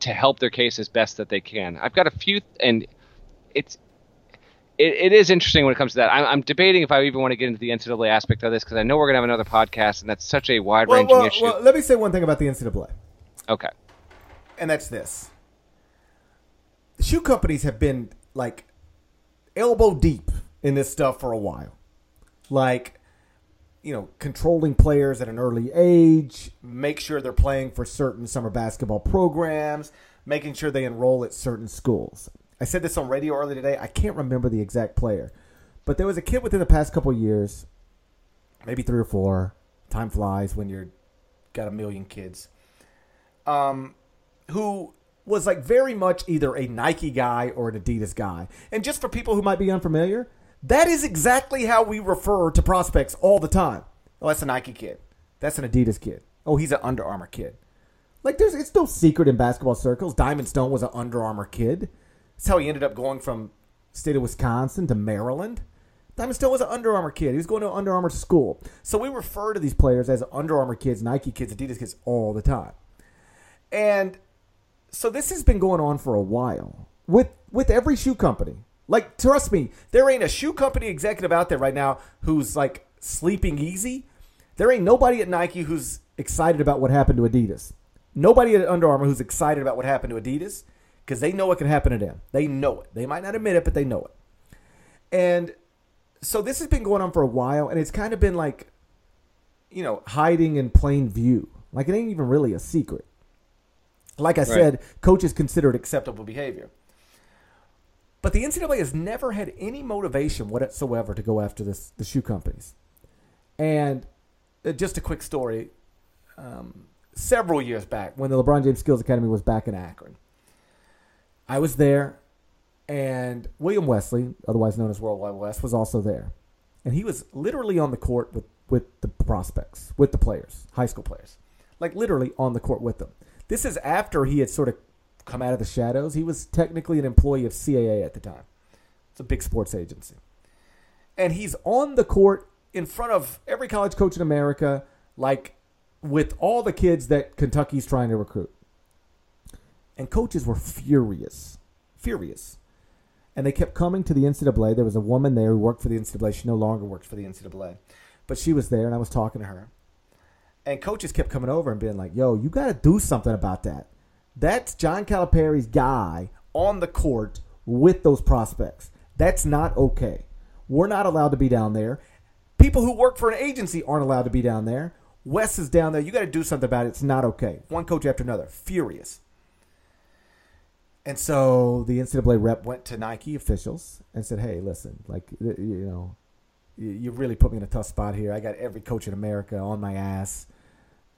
to help their case as best that they can. I've got a few, and it's it, it is interesting when it comes to that. I'm, I'm debating if I even want to get into the N C double A aspect of this because I know we're going to have another podcast, and that's such a wide-ranging well, well, issue. Well, let me say one thing about the N C double A. Okay. And that's this. The shoe companies have been like elbow deep in this stuff for a while. Like, you know, controlling players at an early age, make sure they're playing for certain summer basketball programs, making sure they enroll at certain schools. I said this on radio earlier today. I can't remember the exact player, but there was a kid within the past couple of years, maybe three or four. Time flies when you're got a million kids, um, who was like very much either a Nike guy or an Adidas guy. And just for people who might be unfamiliar, that is exactly how we refer to prospects all the time. Oh, that's a Nike kid. That's an Adidas kid. Oh, he's an Under Armour kid. Like, there's it's no secret in basketball circles. Diamond Stone was an Under Armour kid. That's how he ended up going from state of Wisconsin to Maryland. Diamond Stone was an Under Armour kid. He was going to an Under Armour school. So we refer to these players as Under Armour kids, Nike kids, Adidas kids all the time. And so this has been going on for a while with with every shoe company. Like, trust me, there ain't a shoe company executive out there right now who's, like, sleeping easy. There ain't nobody at Nike who's excited about what happened to Adidas. Nobody at Under Armour who's excited about what happened to Adidas because they know what can happen to them. They know it. They might not admit it, but they know it. And so this has been going on for a while, and it's kind of been, like, you know, hiding in plain view. Like, it ain't even really a secret. Like I right. said, coaches consider it acceptable behavior. But the N C double A has never had any motivation whatsoever to go after this, the shoe companies. And just a quick story. Um, several years back, when the LeBron James Skills Academy was back in Akron, I was there, and William Wesley, otherwise known as Worldwide West, was also there. And he was literally on the court with, with the prospects, with the players, high school players. Like, literally on the court with them. This is after he had sort of come out of the shadows. He was technically an employee of C A A at the time. It's a big sports agency. And he's on the court in front of every college coach in America, like with all the kids that Kentucky's trying to recruit. And coaches were furious, furious. And they kept coming to the N C double A. There was a woman there who worked for the N C double A. She no longer works for the N C double A. But she was there, and I was talking to her. And coaches kept coming over and being like, yo, you got to do something about that. That's John Calipari's guy on the court with those prospects. That's not okay. We're not allowed to be down there. People who work for an agency aren't allowed to be down there. Wes is down there. You got to do something about it. It's not okay. One coach after another, furious. And so the N C double A rep went to Nike officials and said, hey, listen, like, you know, you really put me in a tough spot here. I got every coach in America on my ass.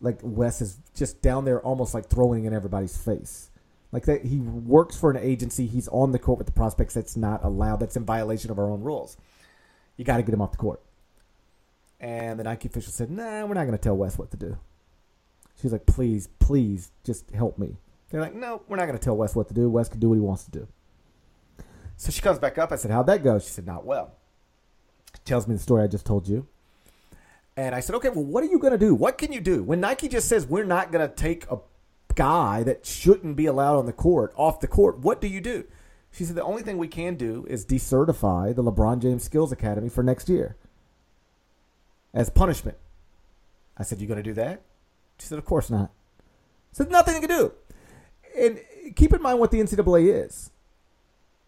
Like, Wes is just down there almost like throwing in everybody's face. Like, that, he works for an agency. He's on the court with the prospects. That's not allowed. That's in violation of our own rules. You got to get him off the court. And the Nike official said, nah, we're not going to tell Wes what to do. She's like, please, please just help me. They're like, no, we're not going to tell Wes what to do. Wes can do what he wants to do. So she comes back up. I said, how'd that go? She said, not well. She tells me the story I just told you. And I said, okay, well, what are you going to do? What can you do? When Nike just says we're not going to take a guy that shouldn't be allowed on the court, off the court, what do you do? She said, the only thing we can do is decertify the LeBron James Skills Academy for next year as punishment. I said, you going to do that? She said, of course not. I said, nothing you can do. And keep in mind what the N C double A is.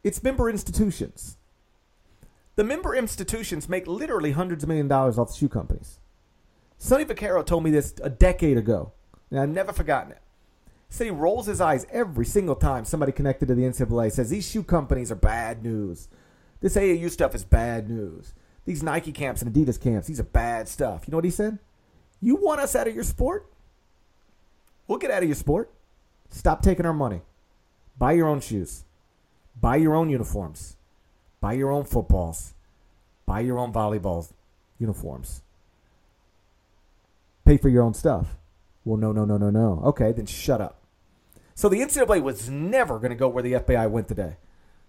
It's member institutions. The member institutions make literally hundreds of million dollars off the shoe companies. Sonny Vaccaro told me this a decade ago, and I've never forgotten it. He said he rolls his eyes every single time somebody connected to the N C double A says, these shoe companies are bad news. This A A U stuff is bad news. these Nike camps and Adidas camps, these are bad stuff. You know what he said? You want us out of your sport? We'll get out of your sport. Stop taking our money. Buy your own shoes. Buy your own uniforms. Buy your own footballs. Buy your own volleyball uniforms. Pay for your own stuff. Well, no, no, no, no, no. Okay, then shut up. So the N C double A was never going to go where the F B I went today,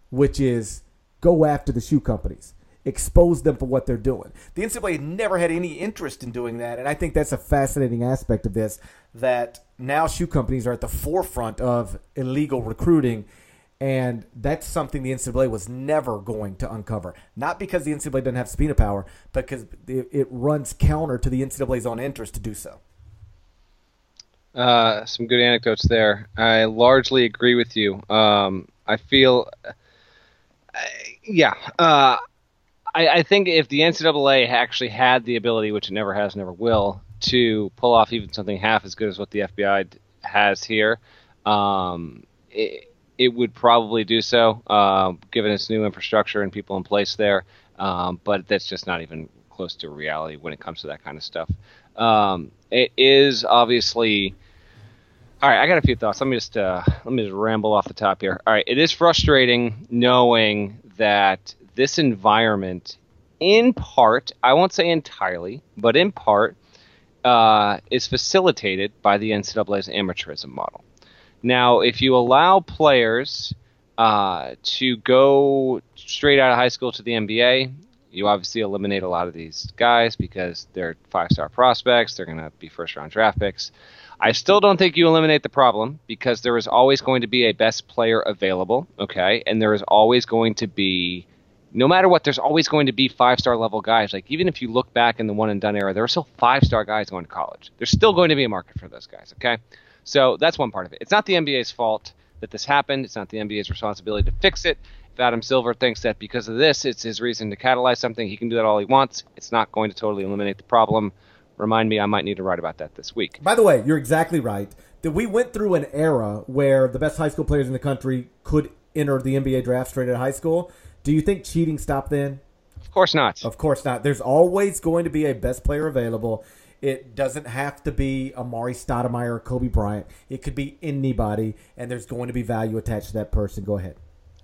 which is go after the shoe companies, expose them for what they're doing. The N C double A never had any interest in doing that, and I think that's a fascinating aspect of this, that now shoe companies are at the forefront of illegal recruiting, and that's something the N C double A was never going to uncover. Not because the N C double A doesn't have subpoena power, but because it runs counter to the N C double A's own interest to do so. Uh, some good anecdotes there. I largely agree with you. Um, I feel, uh, yeah, uh, I, I think if the N C double A actually had the ability, which it never has, never will, to pull off even something half as good as what the F B I has here, um, it, it would probably do so, uh, given its new infrastructure and people in place there. Um, but that's just not even close to reality when it comes to that kind of stuff. Um, it is obviously, all right, I got a few thoughts. Let me just, uh, let me just ramble off the top here. All right. It is frustrating knowing that this environment in part, I won't say entirely, but in part, uh, is facilitated by the N C double A's amateurism model. Now, if you allow players, uh, to go straight out of high school to the N B A, you obviously eliminate a lot of these guys because they're five-star prospects. They're going to be first-round draft picks. I still don't think you eliminate the problem because there is always going to be a best player available, okay? And there is always going to be, no matter what, there's always going to be five-star level guys. Like, even if you look back in the one-and-done era, there were still five-star guys going to college. There's still going to be a market for those guys, okay? So that's one part of it. It's not the N B A's fault that this happened. It's not the N B A's responsibility to fix it. If Adam Silver thinks that because of this, it's his reason to catalyze something, he can do that all he wants. It's not going to totally eliminate the problem. Remind me, I might need to write about that this week. By the way, you're exactly right. That we went through an era where the best high school players in the country could enter the N B A draft straight out of high school. Do you think cheating stopped then? Of course not. Of course not. There's always going to be a best player available. It doesn't have to be Amari Stoudemire or Kobe Bryant. It could be anybody, and there's going to be value attached to that person. Go ahead.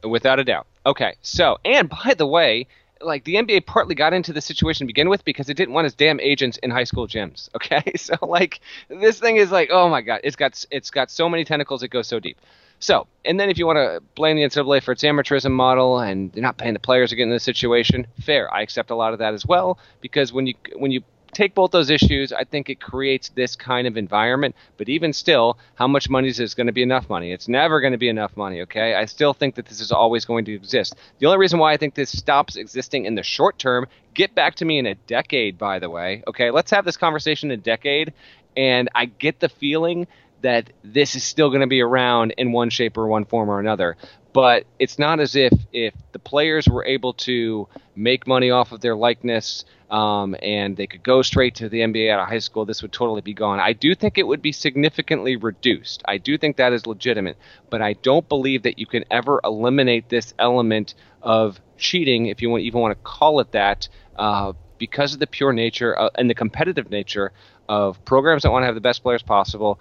Without a doubt. Okay. So, and by the way, like the N B A partly got into this situation to begin with because it didn't want its damn agents in high school gyms. Okay. So like this thing is like, oh my God, it's got, it's got so many tentacles. It goes so deep. So, and then if you want to blame the N C double A for its amateurism model and they're not paying the players to get in this situation, fair. I accept a lot of that as well, because when you, when you take both those issues, I think it creates this kind of environment. But even still, how much money is going to be enough money? It's never going to be enough money, okay? I still think that this is always going to exist. The only reason why I think this stops existing in the short term, get back to me in a decade, by the way, okay? Let's have this conversation in a decade, and I get the feeling that this is still going to be around in one shape or one form or another. But it's not as if if the players were able to make money off of their likeness um, and they could go straight to the N B A out of high school, this would totally be gone. I do think it would be significantly reduced. I do think that is legitimate. But I don't believe that you can ever eliminate this element of cheating, if you want, even want to call it that, uh, because of the pure nature uh, and the competitive nature of programs that want to have the best players possible.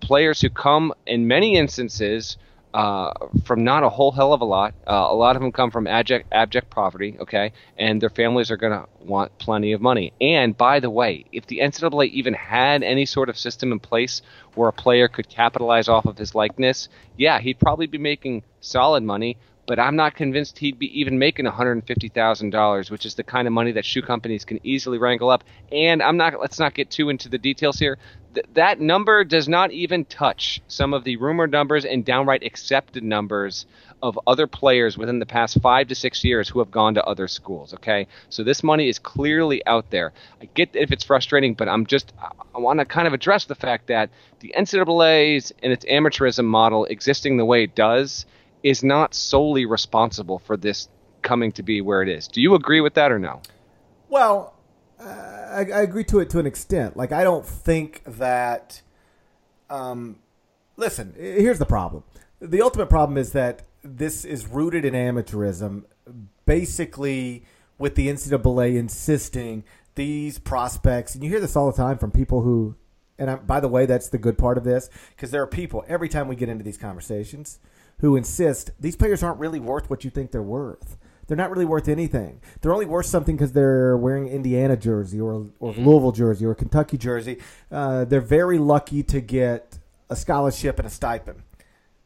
Players who come, in many instances, uh, from not a whole hell of a lot. Uh, a lot of them come from abject, abject poverty, okay? And their families are going to want plenty of money. And, by the way, if the N C double A even had any sort of system in place where a player could capitalize off of his likeness, yeah, he'd probably be making solid money, but I'm not convinced he'd be even making one hundred fifty thousand dollars, which is the kind of money that shoe companies can easily wrangle up. And I'm not. Let's not get too into the details here. That number does not even touch some of the rumored numbers and downright accepted numbers of other players within the past five to six years who have gone to other schools, okay? So this money is clearly out there. I get if it's frustrating, but I'm just – I want to kind of address the fact that the N C double A's and its amateurism model existing the way it does is not solely responsible for this coming to be where it is. Do you agree with that or no? Well – Uh, I, I agree to it to an extent. Like, I don't think that um, – listen, here's the problem. The ultimate problem is that this is rooted in amateurism. Basically, with the N C double A insisting these prospects, and you hear this all the time from people who, and I, by the way, that's the good part of this, because there are people, every time we get into these conversations, who insist these players aren't really worth what you think they're worth. They're not really worth anything. They're only worth something because they're wearing Indiana jersey or or Louisville jersey or Kentucky jersey. Uh, they're very lucky to get a scholarship and a stipend.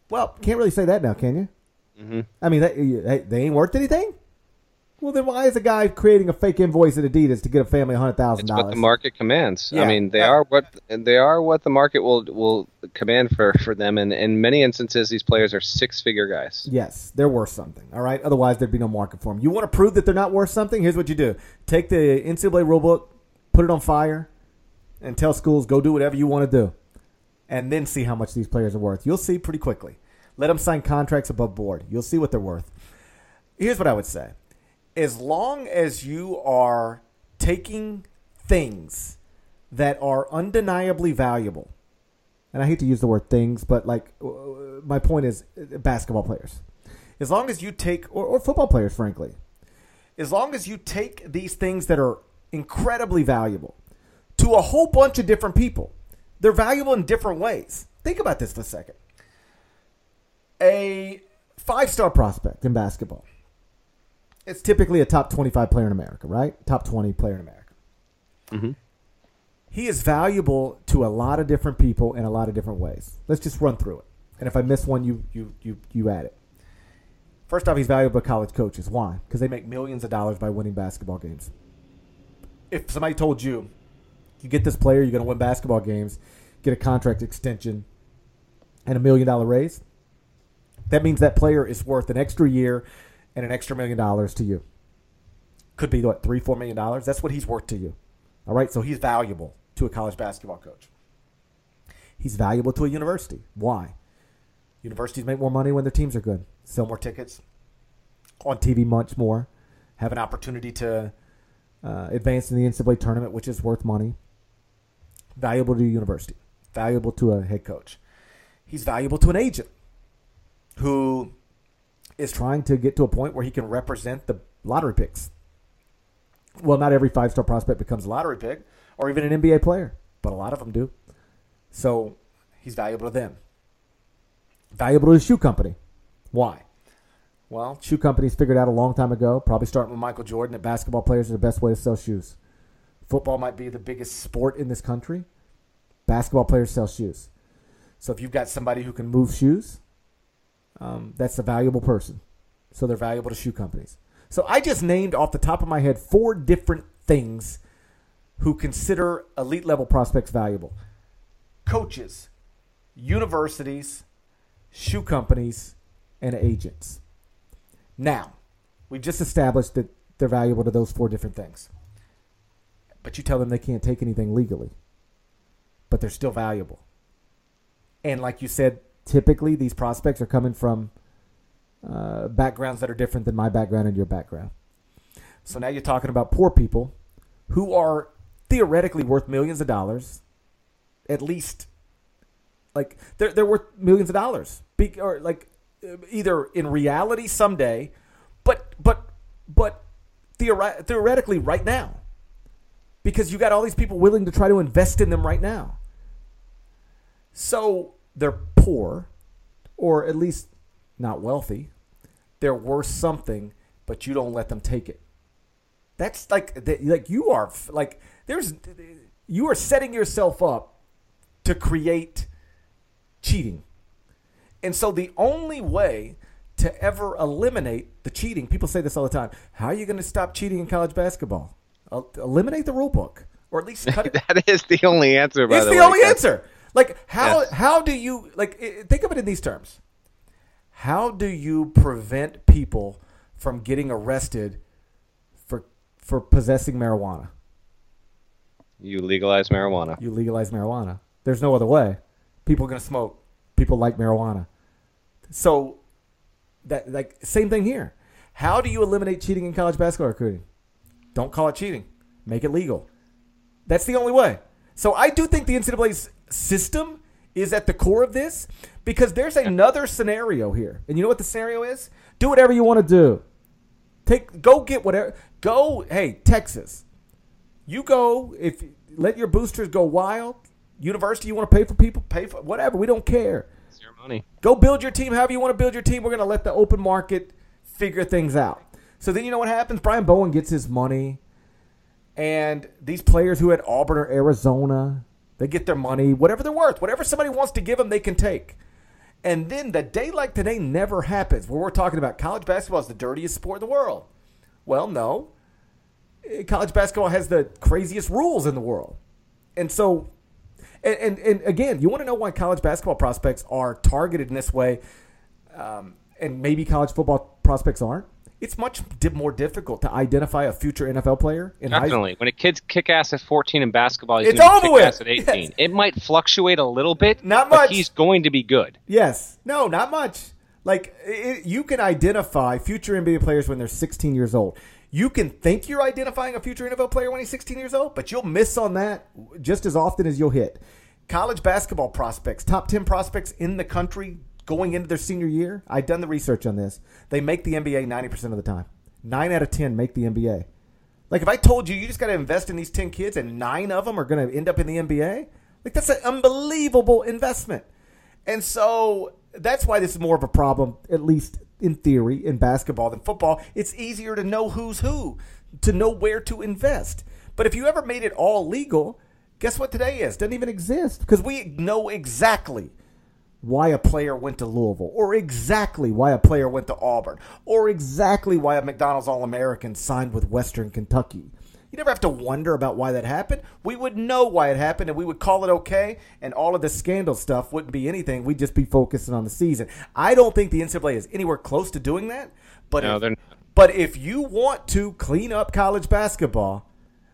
Well, can't really say that now, can you? Mm-hmm. I mean, that, they ain't worth anything? Well, then why is a guy creating a fake invoice at Adidas to get a family one hundred thousand dollars? It's what the market commands. Yeah. I mean, they are what they are what the market will will command for, for them. And in many instances, these players are six-figure guys. Yes, they're worth something, all right? Otherwise, there'd be no market for them. You want to prove that they're not worth something? Here's what you do. Take the N C double A rulebook, put it on fire, and tell schools, go do whatever you want to do, and then see how much these players are worth. You'll see pretty quickly. Let them sign contracts above board. You'll see what they're worth. Here's what I would say. As long as you are taking things that are undeniably valuable, and I hate to use the word things, but like my point is basketball players. As long as you take, or, or football players, frankly, as long as you take these things that are incredibly valuable to a whole bunch of different people, they're valuable in different ways. Think about this for a second. A five-star prospect in basketball. It's typically a top twenty-five player in America, right? Top twenty player in America. Mm-hmm. He is valuable to a lot of different people in a lot of different ways. Let's just run through it. And if I miss one, you you you you add it. First off, he's valuable to college coaches. Why? Because they make millions of dollars by winning basketball games. If somebody told you, you get this player, you're going to win basketball games, get a contract extension, and a million-dollar raise, that means that player is worth an extra year and an extra million dollars to you. Could be, what, three, four million dollars? That's what he's worth to you. All right, so he's valuable to a college basketball coach. He's valuable to a university. Why? Universities make more money when their teams are good. Sell more tickets, on T V much more, have an opportunity to uh, advance in the N C double A tournament, which is worth money. Valuable to a university. Valuable to a head coach. He's valuable to an agent who is trying to get to a point where he can represent the lottery picks. Well, not every five-star prospect becomes a lottery pick or even an N B A player, but a lot of them do. So he's valuable to them. Valuable to the shoe company. Why? Well, shoe companies figured out a long time ago, probably starting with Michael Jordan, that basketball players are the best way to sell shoes. Football might be the biggest sport in this country. Basketball players sell shoes. So if you've got somebody who can move shoes, Um, that's a valuable person. So they're valuable to shoe companies. So I just named off the top of my head four different things who consider elite level prospects valuable. Coaches, universities, shoe companies, and agents. Now, we've just established that they're valuable to those four different things. But you tell them they can't take anything legally. But they're still valuable. And like you said, typically, these prospects are coming from uh, backgrounds that are different than my background and your background. So now you're talking about poor people who are theoretically worth millions of dollars, at least. Like, they're, they're worth millions of dollars. Be, or like, either in reality someday, but but but theori- theoretically right now. Because you got all these people willing to try to invest in them right now. So they're poor, or at least not wealthy. They're worth something, but you don't let them take it. That's like the, like you are like there's you are setting yourself up to create cheating. And so the only way to ever eliminate the cheating, people say this all the time, how are you going to stop cheating in college basketball? Eliminate the rule book, or at least cut it. That is the only answer, by the way. It's the only answer. Like, how yes. how do you, like, think of it in these terms. How do you prevent people from getting arrested for for possessing marijuana? You legalize marijuana. You legalize marijuana. There's no other way. People are going to smoke. People like marijuana. So, that like, same thing here. How do you eliminate cheating in college basketball recruiting? Don't call it cheating. Make it legal. That's the only way. So, I do think the N C double A's system is at the core of this, because there's another scenario here. And you know what the scenario is? Do whatever you want to do. Take, go get whatever. Go, hey, Texas, you go, if let your boosters go wild. University, you want to pay for people, pay for whatever. We don't care. It's your money. Go build your team however you want to build your team. We're going to let the open market figure things out. So then you know what happens? Brian Bowen gets his money, and these players who had Auburn or Arizona, they get their money, whatever they're worth. Whatever somebody wants to give them, they can take. And then the day like today never happens, where we're talking about college basketball is the dirtiest sport in the world. Well, no. College basketball has the craziest rules in the world. And so, and, and, and again, you want to know why college basketball prospects are targeted in this way, um, and maybe college football prospects aren't? It's much more difficult to identify a future N F L player. In Definitely. High when a kid's kick ass at fourteen in basketball, he's going to kick ass at eighteen. Yes. It might fluctuate a little bit, not much. But he's going to be good. Yes. No, not much. Like, it, you can identify future N B A players when they're sixteen years old. You can think you're identifying a future N F L player when he's sixteen years old, but you'll miss on that just as often as you'll hit. College basketball prospects, top ten prospects in the country going into their senior year, I've done the research on this, they make the N B A ninety percent of the time. nine out of ten make the N B A. Like, if I told you, you just got to invest in these ten kids and nine of them are going to end up in the N B A, like, that's an unbelievable investment. And so that's why this is more of a problem, at least in theory, in basketball than football. It's easier to know who's who, to know where to invest. But if you ever made it all legal, guess what today is? It doesn't even exist, because we know exactly why a player went to Louisville, or exactly why a player went to Auburn, or exactly why a McDonald's All-American signed with Western Kentucky. You never have to wonder about why that happened. We would know why it happened, and we would call it okay, and all of the scandal stuff wouldn't be anything. We'd just be focusing on the season. I don't think the N C double A is anywhere close to doing that. But, no, if, but if you want to clean up college basketball,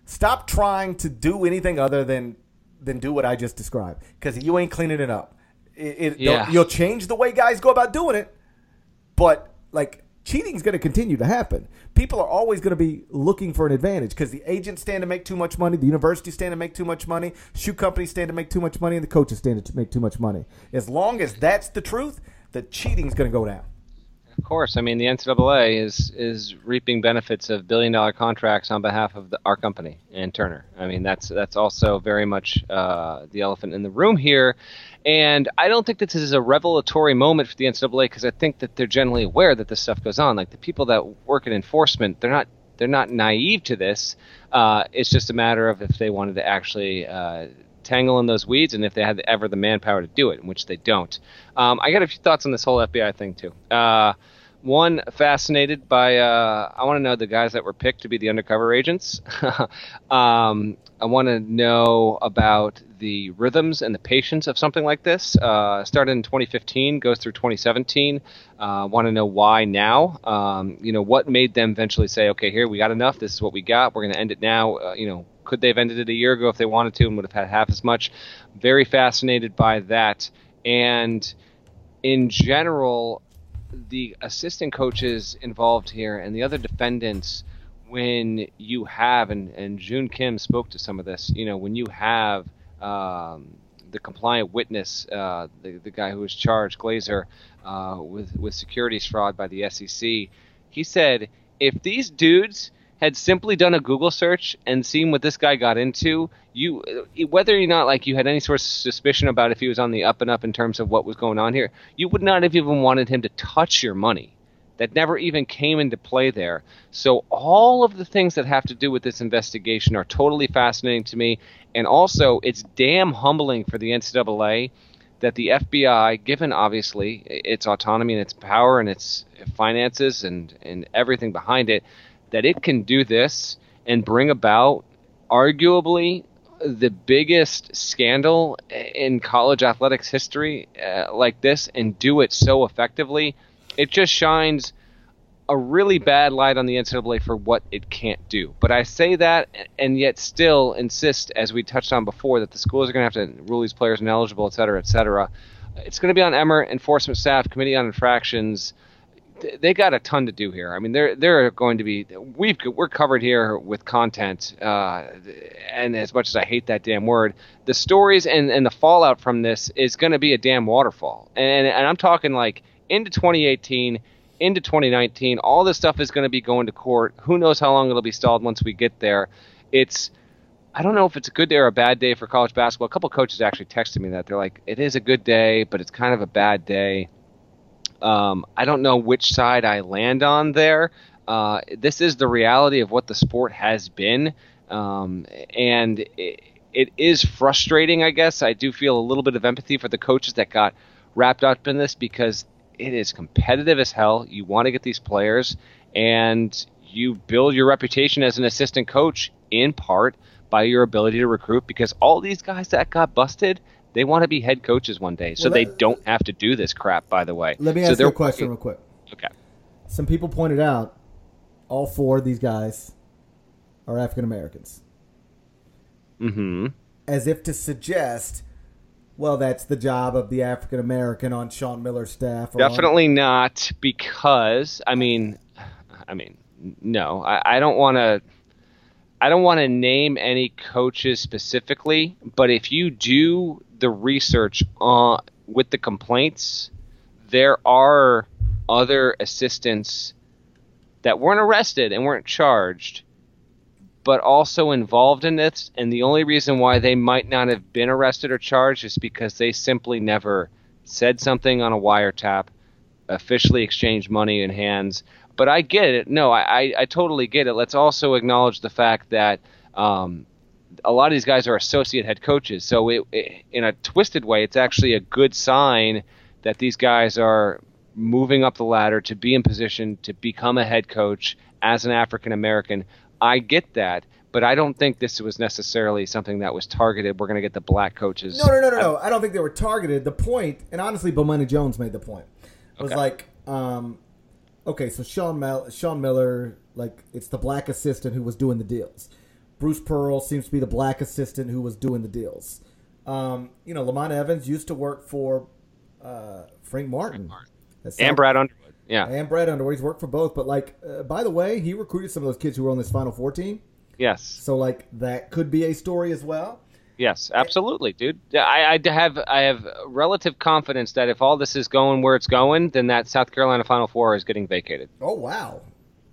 stop trying to do anything other than, than do what I just described, because you ain't cleaning it up. It, it, yeah. You'll change the way guys go about doing it, but, like, cheating is going to continue to happen. People are always going to be looking for an advantage, because the agents stand to make too much money, the universities stand to make too much money, shoe companies stand to make too much money, and the coaches stand to make too much money. As long as that's the truth, the cheating is going to go down. Of course. I mean, the N C double A is is reaping benefits of billion-dollar contracts on behalf of the, our company and Turner. I mean, that's that's also very much uh, the elephant in the room here. And I don't think that this is a revelatory moment for the N C double A, because I think that they're generally aware that this stuff goes on. Like, the people that work in enforcement, they're not they're not naive to this. Uh, it's just a matter of if they wanted to actually uh, tangle in those weeds, and if they had ever the manpower to do it, which they don't. Um, I got a few thoughts on this whole F B I thing too. Uh, One, fascinated by, uh, I want to know the guys that were picked to be the undercover agents. um, I want to know about the rhythms and the patience of something like this. Uh, started in twenty fifteen, goes through twenty seventeen. I uh, want to know why now. Um, you know, what made them eventually say, okay, here, we got enough. This is what we got. We're going to end it now. Uh, you know, could they have ended it a year ago if they wanted to and would have had half as much? Very fascinated by that. And in general, the assistant coaches involved here and the other defendants, when you have, and, and Joon Kim spoke to some of this, you know, when you have um, the compliant witness, uh, the, the guy who was charged, Glazer, uh, with, with securities fraud by the S E C, he said, if these dudes had simply done a Google search and seen what this guy got into, you, whether or not like you had any sort of suspicion about if he was on the up and up in terms of what was going on here, you would not have even wanted him to touch your money. That never even came into play there. So all of the things that have to do with this investigation are totally fascinating to me. And also, it's damn humbling for the N C double A that the F B I, given obviously its autonomy and its power and its finances and, and everything behind it, that it can do this and bring about arguably the biggest scandal in college athletics history uh, like this, and do it so effectively. It just shines a really bad light on the N C double A for what it can't do. But I say that and yet still insist, as we touched on before, that the schools are going to have to rule these players ineligible, et cetera, et cetera. It's going to be on Emmer, enforcement staff, committee on infractions. They got a ton to do here. I mean, they're, they're going to be – we've we're covered here with content, uh, and as much as I hate that damn word, the stories and, and the fallout from this is going to be a damn waterfall. And, and I'm talking like into twenty eighteen, into twenty nineteen. All this stuff is going to be going to court. Who knows how long it'll be stalled once we get there. It's, I don't know if it's a good day or a bad day for college basketball. A couple of coaches actually texted me that. They're like, it is a good day, but it's kind of a bad day. Um, I don't know which side I land on there. Uh, this is the reality of what the sport has been. Um, and it, it is frustrating, I guess. I do feel a little bit of empathy for the coaches that got wrapped up in this, because it is competitive as hell. You want to get these players, and you build your reputation as an assistant coach in part by your ability to recruit, because all these guys that got busted, they want to be head coaches one day. So well, let, they don't have to do this crap, by the way. Let me ask so you a question real quick. Okay. Some people pointed out all four of these guys are African-Americans. Mm-hmm. As if to suggest, well, that's the job of the African-American on Sean Miller's staff. Or Definitely on- not because, I mean, I mean, no, I, I don't want to. I don't want to name any coaches specifically, but if you do the research uh, with the complaints, there are other assistants that weren't arrested and weren't charged, but also involved in this. And the only reason why they might not have been arrested or charged is because they simply never said something on a wiretap, officially exchanged money in hands. But I get it. No, I, I, I totally get it. Let's also acknowledge the fact that um, a lot of these guys are associate head coaches. So it, it, in a twisted way, it's actually a good sign that these guys are moving up the ladder to be in position to become a head coach as an African-American. I get that, but I don't think this was necessarily something that was targeted. We're going to get the black coaches. No, no, no, no, no. I don't think they were targeted. The point, and honestly, Bomani Jones made the point, was okay. like um, – Okay, so Sean, Mel- Sean Miller, like, it's the black assistant who was doing the deals. Bruce Pearl seems to be the black assistant who was doing the deals. Um, you know, Lamont Evans used to work for uh, Frank Martin. Frank Martin. And Brad Underwood. Yeah. And Brad Underwood. He's worked for both. But, like, uh, by the way, he recruited some of those kids who were on this Final Four team. Yes. So, like, that could be a story as well. Yes, absolutely, dude. I, I have I have relative confidence that if all this is going where it's going, then that South Carolina Final Four is getting vacated. Oh, wow.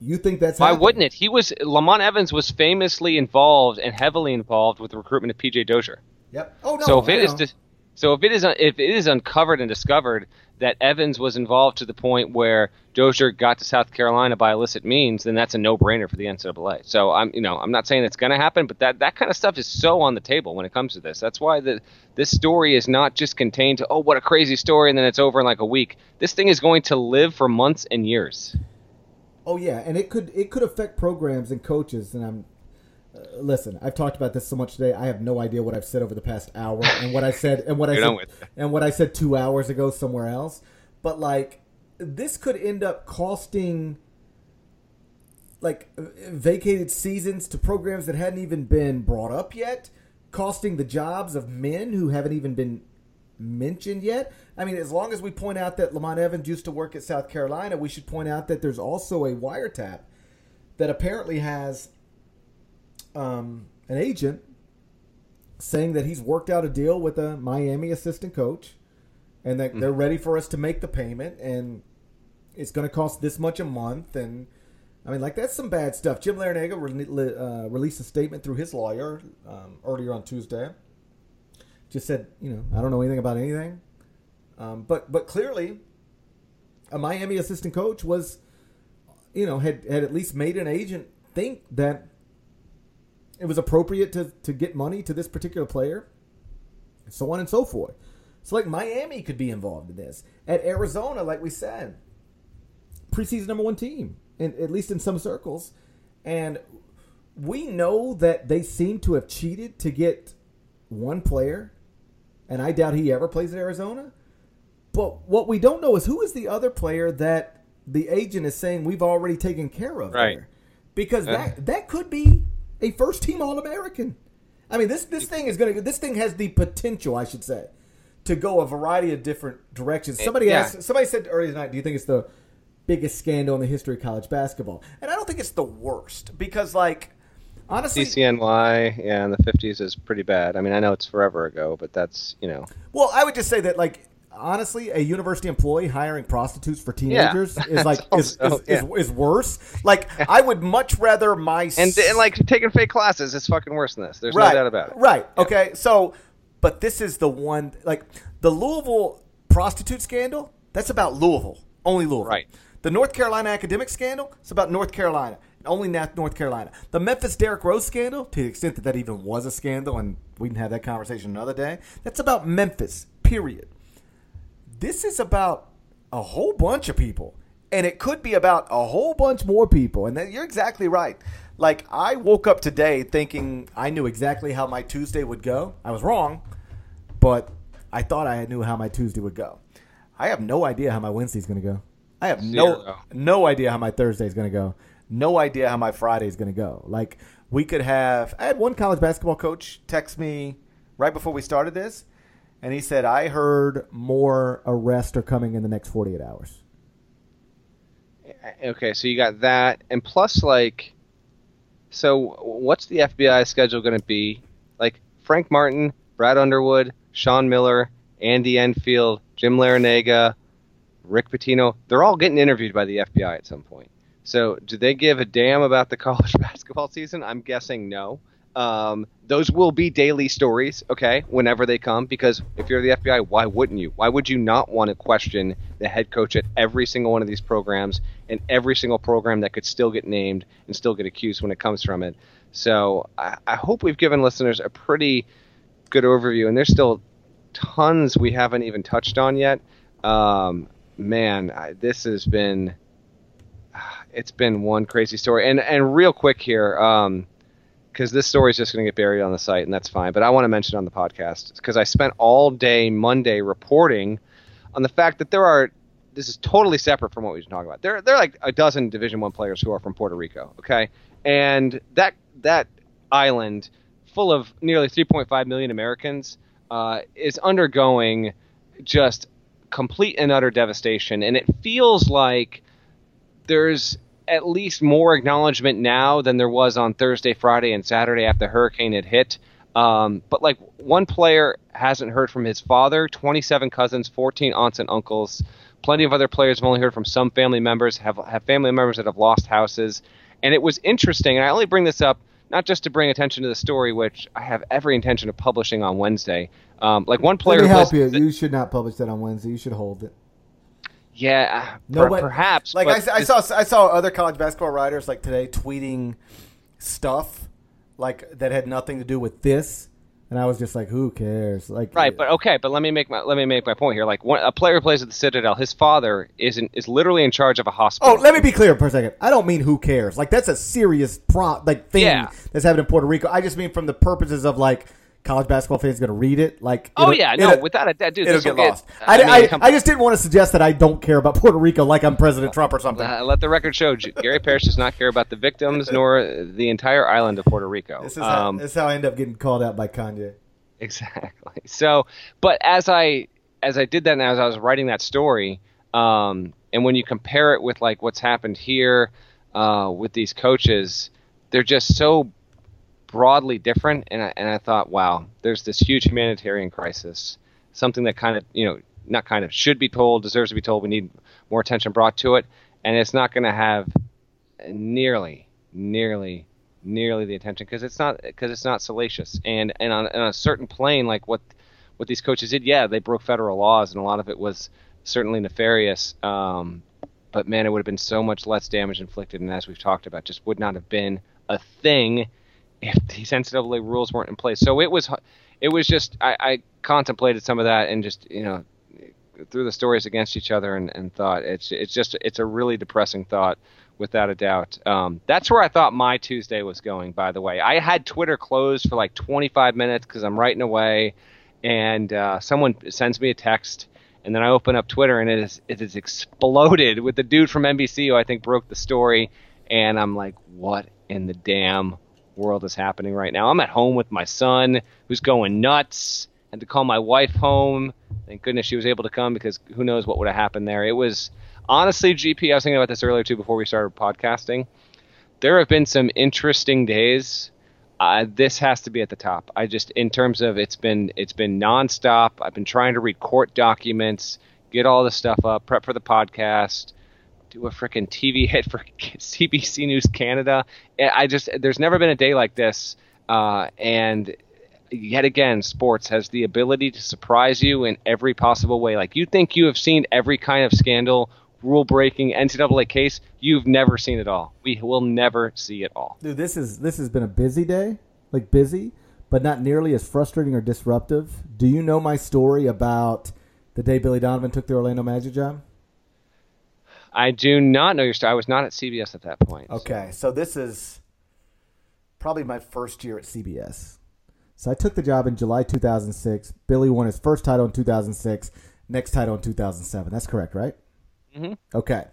You think that's happening? Why wouldn't it? He was Lamont Evans was famously involved and heavily involved with the recruitment of P J Dozier. Yep. Oh, no. So if it is dis- so if it is if it is uncovered and discovered that Evans was involved to the point where Dozier got to South Carolina by illicit means, then that's a no-brainer for the N C double A. So I'm, you know, I'm not saying it's going to happen, but that, that kind of stuff is so on the table when it comes to this. That's why the this story is not just contained to, oh, what a crazy story, and then it's over in like a week. This thing is going to live for months and years. Oh yeah, and it could it could affect programs and coaches. And I'm uh, listen, I've talked about this so much today. I have no idea what I've said over the past hour and what I said and what I said, and what I said two hours ago somewhere else. But like. This could end up costing like vacated seasons to programs that hadn't even been brought up yet, costing the jobs of men who haven't even been mentioned yet. I mean, as long as we point out that Lamont Evans used to work at South Carolina, we should point out that there's also a wiretap that apparently has um, an agent saying that he's worked out a deal with a Miami assistant coach. And that they're ready for us to make the payment, and it's going to cost this much a month. And, I mean, like, that's some bad stuff. Jim Laranaga re- uh, released a statement through his lawyer um, earlier on Tuesday. Just said, you know, I don't know anything about anything. Um, but but clearly, a Miami assistant coach was, you know, had, had at least made an agent think that it was appropriate to, to get money to this particular player, and so on and so forth. So, like, Miami could be involved in this. At Arizona, like we said, preseason number one team, in, at least in some circles. And we know that they seem to have cheated to get one player, and I doubt he ever plays at Arizona. But what we don't know is who is the other player that the agent is saying we've already taken care of. Right. There. Because uh. that, that could be a first-team All-American. I mean, this, this thing is going to – this thing has the potential, I should say, to go a variety of different directions. Somebody yeah. asked. Somebody said earlier tonight, do you think it's the biggest scandal in the history of college basketball? And I don't think it's the worst because, like, honestly, C C N Y yeah, in the fifties is pretty bad. I mean, I know it's forever ago, but that's, you know. Well, I would just say that, like, honestly, a university employee hiring prostitutes for teenagers yeah. is like is, also, is, yeah. is is worse. Like, I would much rather my and, and like taking fake classes is fucking worse than this. There's right. no doubt about it. Right. Yeah. Okay. So, but this is the one, like the Louisville prostitute scandal. That's about Louisville, only Louisville. Right. The North Carolina academic scandal. It's about North Carolina. Only North Carolina. The Memphis Derrick Rose scandal, to the extent that that even was a scandal, and we can have that conversation another day, that's about Memphis, period. This is about a whole bunch of people, and it could be about a whole bunch more people, and that, you're exactly right. Like, I woke up today thinking I knew exactly how my Tuesday would go. I was wrong, but I thought I knew how my Tuesday would go. I have no idea how my Wednesday's going to go. I have no, no idea how my Thursday's going to go. No idea how my Friday is going to go. Like, we could have – I had one college basketball coach text me right before we started this, and he said, I heard more arrests are coming in the next forty-eight hours. Okay, so you got that. And plus, like, so what's the F B I schedule going to be? Like, Frank Martin, Brad Underwood, Sean Miller, Andy Enfield, Jim Laranaga, Rick Pitino, they're all getting interviewed by the F B I at some point. So do they give a damn about the college basketball season? I'm guessing no. Um, those will be daily stories, okay, whenever they come, because if you're the F B I, why wouldn't you? Why would you not want to question the head coach at every single one of these programs and every single program that could still get named and still get accused when it comes from it? So I, I hope we've given listeners a pretty good overview, and there's still tons we haven't even touched on yet. Um, man, I, this has been... It's been one crazy story. And and real quick here, um, because this story is just going to get buried on the site, and that's fine. But I want to mention it on the podcast because I spent all day Monday reporting on the fact that there are – this is totally separate from what we've been talking about. There, there are like a dozen Division One players who are from Puerto Rico, okay? And that that island full of nearly three point five million Americans uh, is undergoing just complete and utter devastation. And it feels like there's – at least more acknowledgement now than there was on Thursday, Friday, and Saturday after the hurricane had hit. Um, but like one player hasn't heard from his father, twenty-seven cousins, fourteen aunts and uncles. Plenty of other players have only heard from some family members, have, have family members that have lost houses. And it was interesting, and I only bring this up not just to bring attention to the story, which I have every intention of publishing on Wednesday. Um, like one player... Let me help you. That, you should not publish that on Wednesday. You should hold it. Yeah, no, per, but, perhaps. Like but I, I saw, I saw other college basketball writers like today tweeting stuff like that had nothing to do with this, and I was just like, who cares? Like, right, but okay, but let me make my let me make my point here. Like, one, a player who plays at the Citadel, his father is in, is literally in charge of a hospital. Oh, let me be clear for a second. I don't mean who cares. Like, that's a serious pro like thing yeah. that's happened in Puerto Rico. I just mean from the purposes of like. College basketball fans going to read it like oh yeah no without a doubt dude it'll get lost. I, I, mean, I, I just didn't want to suggest that I don't care about Puerto Rico like I'm President Trump or something. Uh, let the record show Gary Parrish does not care about the victims nor the entire island of Puerto Rico. This is, um, how, this is how I end up getting called out by Kanye. Exactly. So, but as I as I did that and as I was writing that story, um, and when you compare it with like what's happened here uh, with these coaches, they're just so broadly different, and I, and I thought, wow, there's this huge humanitarian crisis, something that kind of, you know, not kind of, should be told, deserves to be told, we need more attention brought to it, and it's not going to have nearly, nearly, nearly the attention, because it's not, because it's not salacious, and, and on, on a certain plane, like what, what these coaches did, yeah, they broke federal laws, and a lot of it was certainly nefarious, um, but man, it would have been so much less damage inflicted, and as we've talked about, just would not have been a thing if these N C double A rules weren't in place. So it was it was just I, I contemplated some of that and just, you know, threw the stories against each other and, and thought it's it's just it's a really depressing thought without a doubt. Um, that's where I thought my Tuesday was going, by the way. I had Twitter closed for like twenty-five minutes because I'm writing away and uh, someone sends me a text and then I open up Twitter and it is it is exploded with the dude from N B C who I think broke the story, and I'm like, what in the damn world is happening right now? I'm at home with my son who's going nuts. I had to call my wife home. Thank goodness she was able to come because who knows what would have happened there. It was honestly, G P, I was thinking about this earlier too before we started podcasting. There have been some interesting days. Uh, this has to be at the top. I just, in terms of it's been it's been nonstop. I've been trying to read court documents, get all this stuff up, prep for the podcast, do a freaking T V hit for C B C News Canada. I just, there's never been a day like this. Uh, and yet again, sports has the ability to surprise you in every possible way. Like, you think you have seen every kind of scandal, rule-breaking N C double A case, you've never seen it all. We will never see it all. Dude, this is this has been a busy day, like busy, but not nearly as frustrating or disruptive. Do you know my story about the day Billy Donovan took the Orlando Magic job? I do not know your story. I was not at C B S at that point. Okay, so this is probably my first year at C B S. So I took the job in July two thousand six. Billy won his first title in two thousand six, next title in two thousand seven. That's correct, right? Mm-hmm. Okay.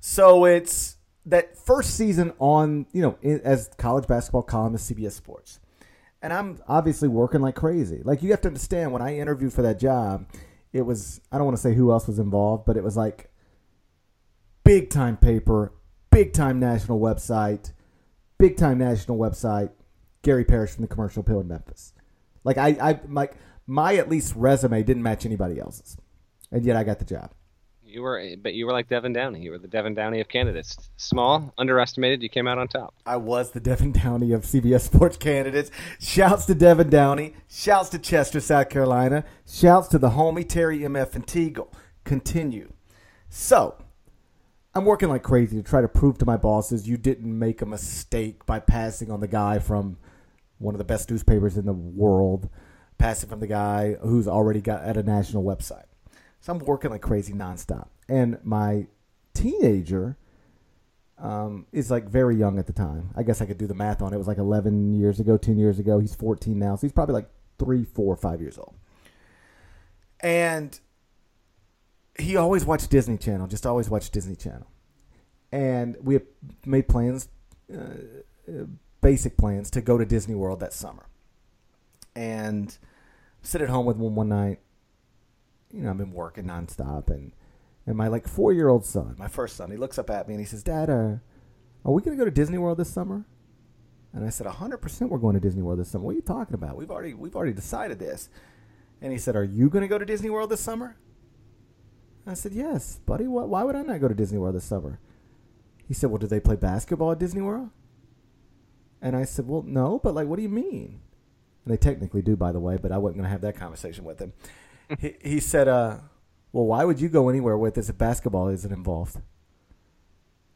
So it's that first season on, you know, as college basketball columnist, C B S Sports. And I'm obviously working like crazy. Like, you have to understand, when I interviewed for that job, it was, I don't want to say who else was involved, but it was like big time paper, big time national website, big time national website, Gary Parrish from the Commercial Pill in Memphis. Like, I, I like my at least resume didn't match anybody else's. And yet I got the job. You were, but you were like Devin Downey. You were the Devin Downey of candidates. Small, underestimated. You came out on top. I was the Devin Downey of C B S Sports candidates. Shouts to Devin Downey. Shouts to Chester, South Carolina. Shouts to the homie Terry M F and Teagle. Continue. So, I'm working like crazy to try to prove to my bosses you didn't make a mistake by passing on the guy from one of the best newspapers in the world, passing from the guy who's already got at a national website. So I'm working like crazy nonstop. And my teenager um, is like very young at the time. I guess I could do the math on it. It was like eleven years ago, ten years ago. He's fourteen now. So he's probably like three, four, five years old. And he always watched Disney Channel, just always watched Disney Channel. And we had made plans, uh, basic plans, to go to Disney World that summer. And sit at home with him one night. You know, I've been working nonstop, and and my like four year old son, my first son, he looks up at me and he says, "Dad, uh, are we gonna go to Disney World this summer?" And I said, "one hundred percent, we're going to Disney World this summer. What are you talking about? We've already we've already decided this." And he said, "Are you gonna go to Disney World this summer?" And I said, "Yes, buddy. What? Why would I not go to Disney World this summer?" He said, "Well, do they play basketball at Disney World?" And I said, "Well, no, but like, what do you mean?" And they technically do, by the way, but I wasn't gonna have that conversation with him. He, he said, uh, well, why would you go anywhere with this if basketball isn't involved?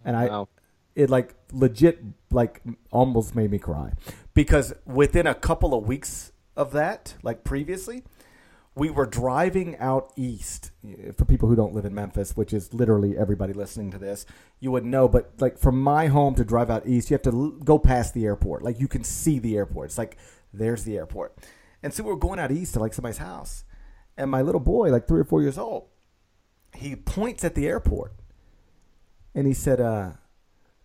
And I, wow. It like legit, like almost made me cry, because within a couple of weeks of that, like previously, we were driving out east. For people who don't live in Memphis, which is literally everybody listening to this, you would know. But like from my home to drive out east, you have to l- go past the airport. Like you can see the airport. It's like, there's the airport. And so we were going out east to like somebody's house. And my little boy, like three or four years old, he points at the airport. And he said, uh,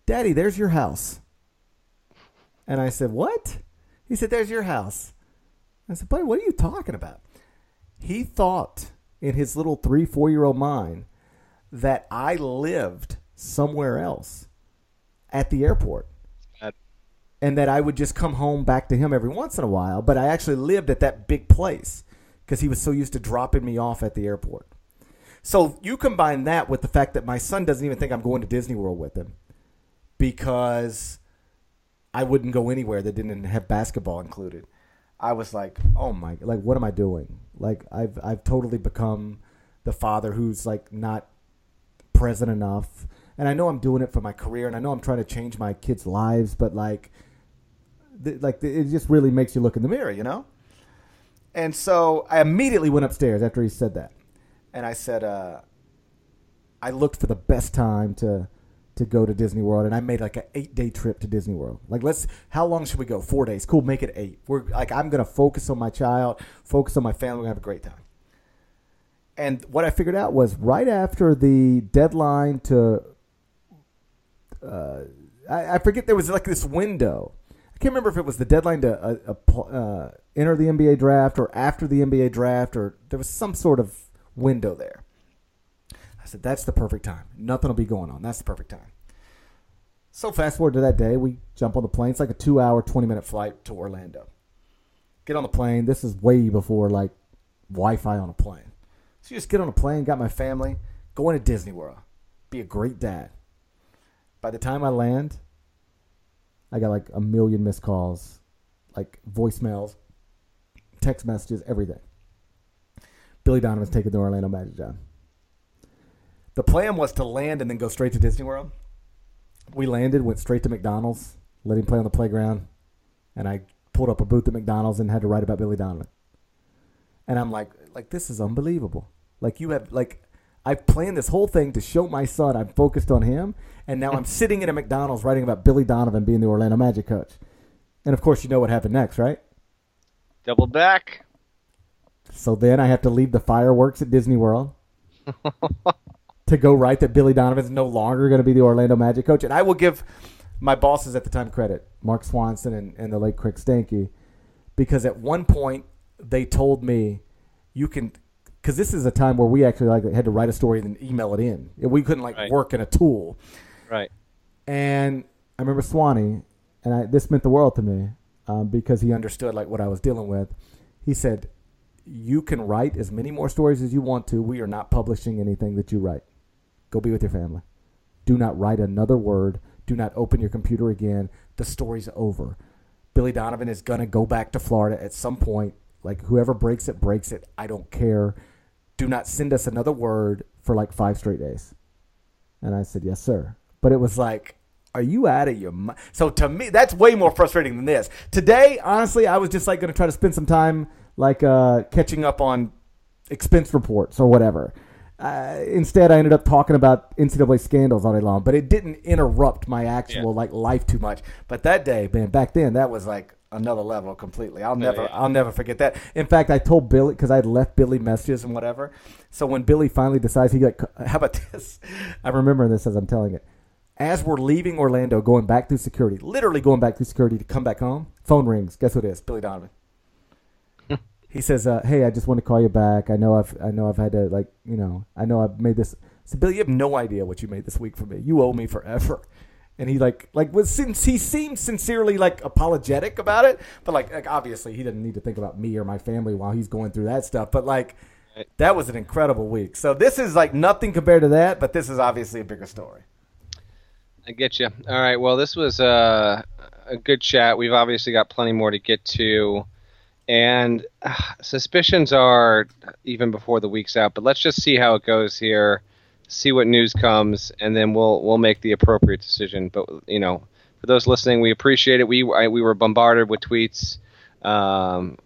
Daddy, there's your house. And I said, what? He said, there's your house. I said, buddy, what are you talking about? He thought in his little three, four-year-old mind that I lived somewhere else at the airport. And that I would just come home back to him every once in a while. But I actually lived at that big place, because he was so used to dropping me off at the airport. So you combine that with the fact that my son doesn't even think I'm going to Disney World with him, because I wouldn't go anywhere that didn't have basketball included. I was like, oh my, like what am I doing? Like I've I've totally become the father who's like not present enough. And I know I'm doing it for my career, and I know I'm trying to change my kids' lives, but like, th- like th- it just really makes you look in the mirror, you know? And so I immediately went upstairs after he said that. And I said, uh, I looked for the best time to to go to Disney World. And I made like an eight-day trip to Disney World. Like, let's, how long should we go? Four days. Cool, make it eight. We're like, I'm going to focus on my child, focus on my family. We're going to have a great time. And what I figured out was right after the deadline to, uh, I, I forget, there was like this window. I can't remember if it was the deadline to uh, uh, uh, enter the N B A draft or after the N B A draft, or there was some sort of window there. I said, that's the perfect time. Nothing will be going on. That's the perfect time. So fast forward to that day, we jump on the plane. It's like a two-hour, twenty-minute flight to Orlando. Get on the plane. This is way before, like, Wi-Fi on a plane. So you just get on a plane, got my family, going to Disney World. Be a great dad. By the time I land, I got, like, a million missed calls, like, voicemails, text messages, everything. Billy Donovan's taking the Orlando Magic job. The plan was to land and then go straight to Disney World. We landed, went straight to McDonald's, let him play on the playground, and I pulled up a booth at McDonald's and had to write about Billy Donovan. And I'm like, like this is unbelievable. Like you have, like I planned this whole thing to show my son I'm focused on him, and now I'm sitting at a McDonald's writing about Billy Donovan being the Orlando Magic coach. And of course, you know what happened next, right? Double back. So then I have to leave the fireworks at Disney World to go write that Billy Donovan is no longer going to be the Orlando Magic coach. And I will give my bosses at the time credit, Mark Swanson and, and the late Crick Stanky, because at one point they told me you can – because this is a time where we actually like had to write a story and then email it in. We couldn't like right. work in a tool. Right. And I remember Swanee, and I, this meant the world to me um, because he understood like what I was dealing with. He said, you can write as many more stories as you want to. We are not publishing anything that you write. Go be with your family. Do not write another word. Do not open your computer again. The story's over. Billy Donovan is going to go back to Florida at some point. Like, whoever breaks it, breaks it. I don't care. Do not send us another word for, like, five straight days. And I said, yes, sir. But it was like, are you out of your mind? So, to me, that's way more frustrating than this. Today, honestly, I was just, like, going to try to spend some time, like, uh, catching up on expense reports or whatever. Uh, instead, I ended up talking about N C double A scandals all day long, but it didn't interrupt my actual yeah. like life too much. But that day, man, back then, that was like another level completely. I'll never, oh, yeah. I'll never forget that. In fact, I told Billy because I had left Billy messages and whatever. So when Billy finally decides, he like, how about this? I remember this as I'm telling it. As we're leaving Orlando, going back through security, literally going back through security to come back home. Phone rings. Guess who it is? Billy Donovan. He says, uh, "Hey, I just want to call you back. I know I've, I know I've had to, like, you know, I know I've made this." I said, "Billy, you have no idea what you made this week for me. You owe me forever." And he like, like was since he seemed sincerely like apologetic about it, but like, like obviously he didn't need to think about me or my family while he's going through that stuff. But like, that was an incredible week. So this is like nothing compared to that, but this is obviously a bigger story. I get you. All right. Well, this was uh, a good chat. We've obviously got plenty more to get to. And uh, suspicions are even before the week's out, but let's just see how it goes here, see what news comes, and then we'll we'll make the appropriate decision. But you know, for those listening, we appreciate it. We I, we were bombarded with tweets, um,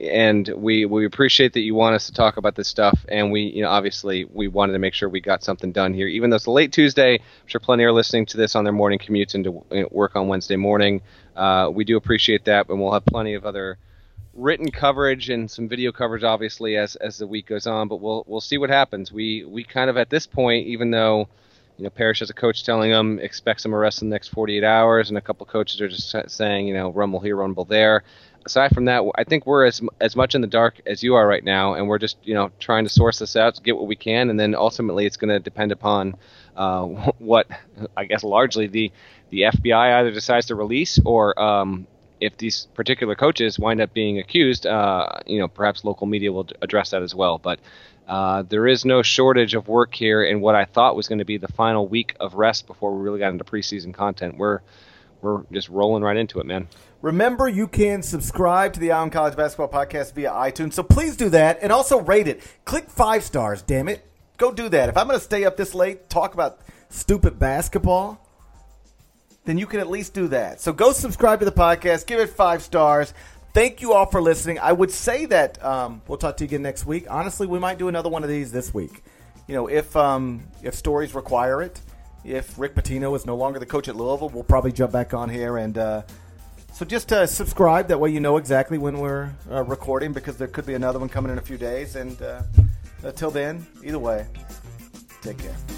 and we we appreciate that you want us to talk about this stuff. And we you know obviously we wanted to make sure we got something done here, even though it's a late Tuesday. I'm sure plenty are listening to this on their morning commutes into you know, work on Wednesday morning. Uh, we do appreciate that, and we'll have plenty of other written coverage and some video coverage, obviously, as as the week goes on. But we'll we'll see what happens. We we kind of at this point, even though you know Parrish has a coach telling him expect some arrests in the next forty-eight hours, and a couple coaches are just saying you know rumble here, rumble there. Aside from that, I think we're as as much in the dark as you are right now, and we're just you know trying to source this out, get what we can, and then ultimately it's going to depend upon uh, what I guess largely the the F B I either decides to release or. Um, If these particular coaches wind up being accused, uh, you know, perhaps local media will address that as well. But uh, there is no shortage of work here in what I thought was going to be the final week of rest before we really got into preseason content. We're we're just rolling right into it, man. Remember, you can subscribe to the Eye On College Basketball Podcast via iTunes, so please do that. And also rate it. Click five stars, damn it. Go do that. If I'm going to stay up this late, talk about stupid basketball, then you can at least do that. So go subscribe to the podcast. Give it five stars. Thank you all for listening. I would say that um, we'll talk to you again next week. Honestly, we might do another one of these this week. You know, if um, if stories require it, if Rick Pitino is no longer the coach at Louisville, we'll probably jump back on here. And uh, so just uh, subscribe. That way you know exactly when we're uh, recording, because there could be another one coming in a few days. And uh, until then, either way, take care.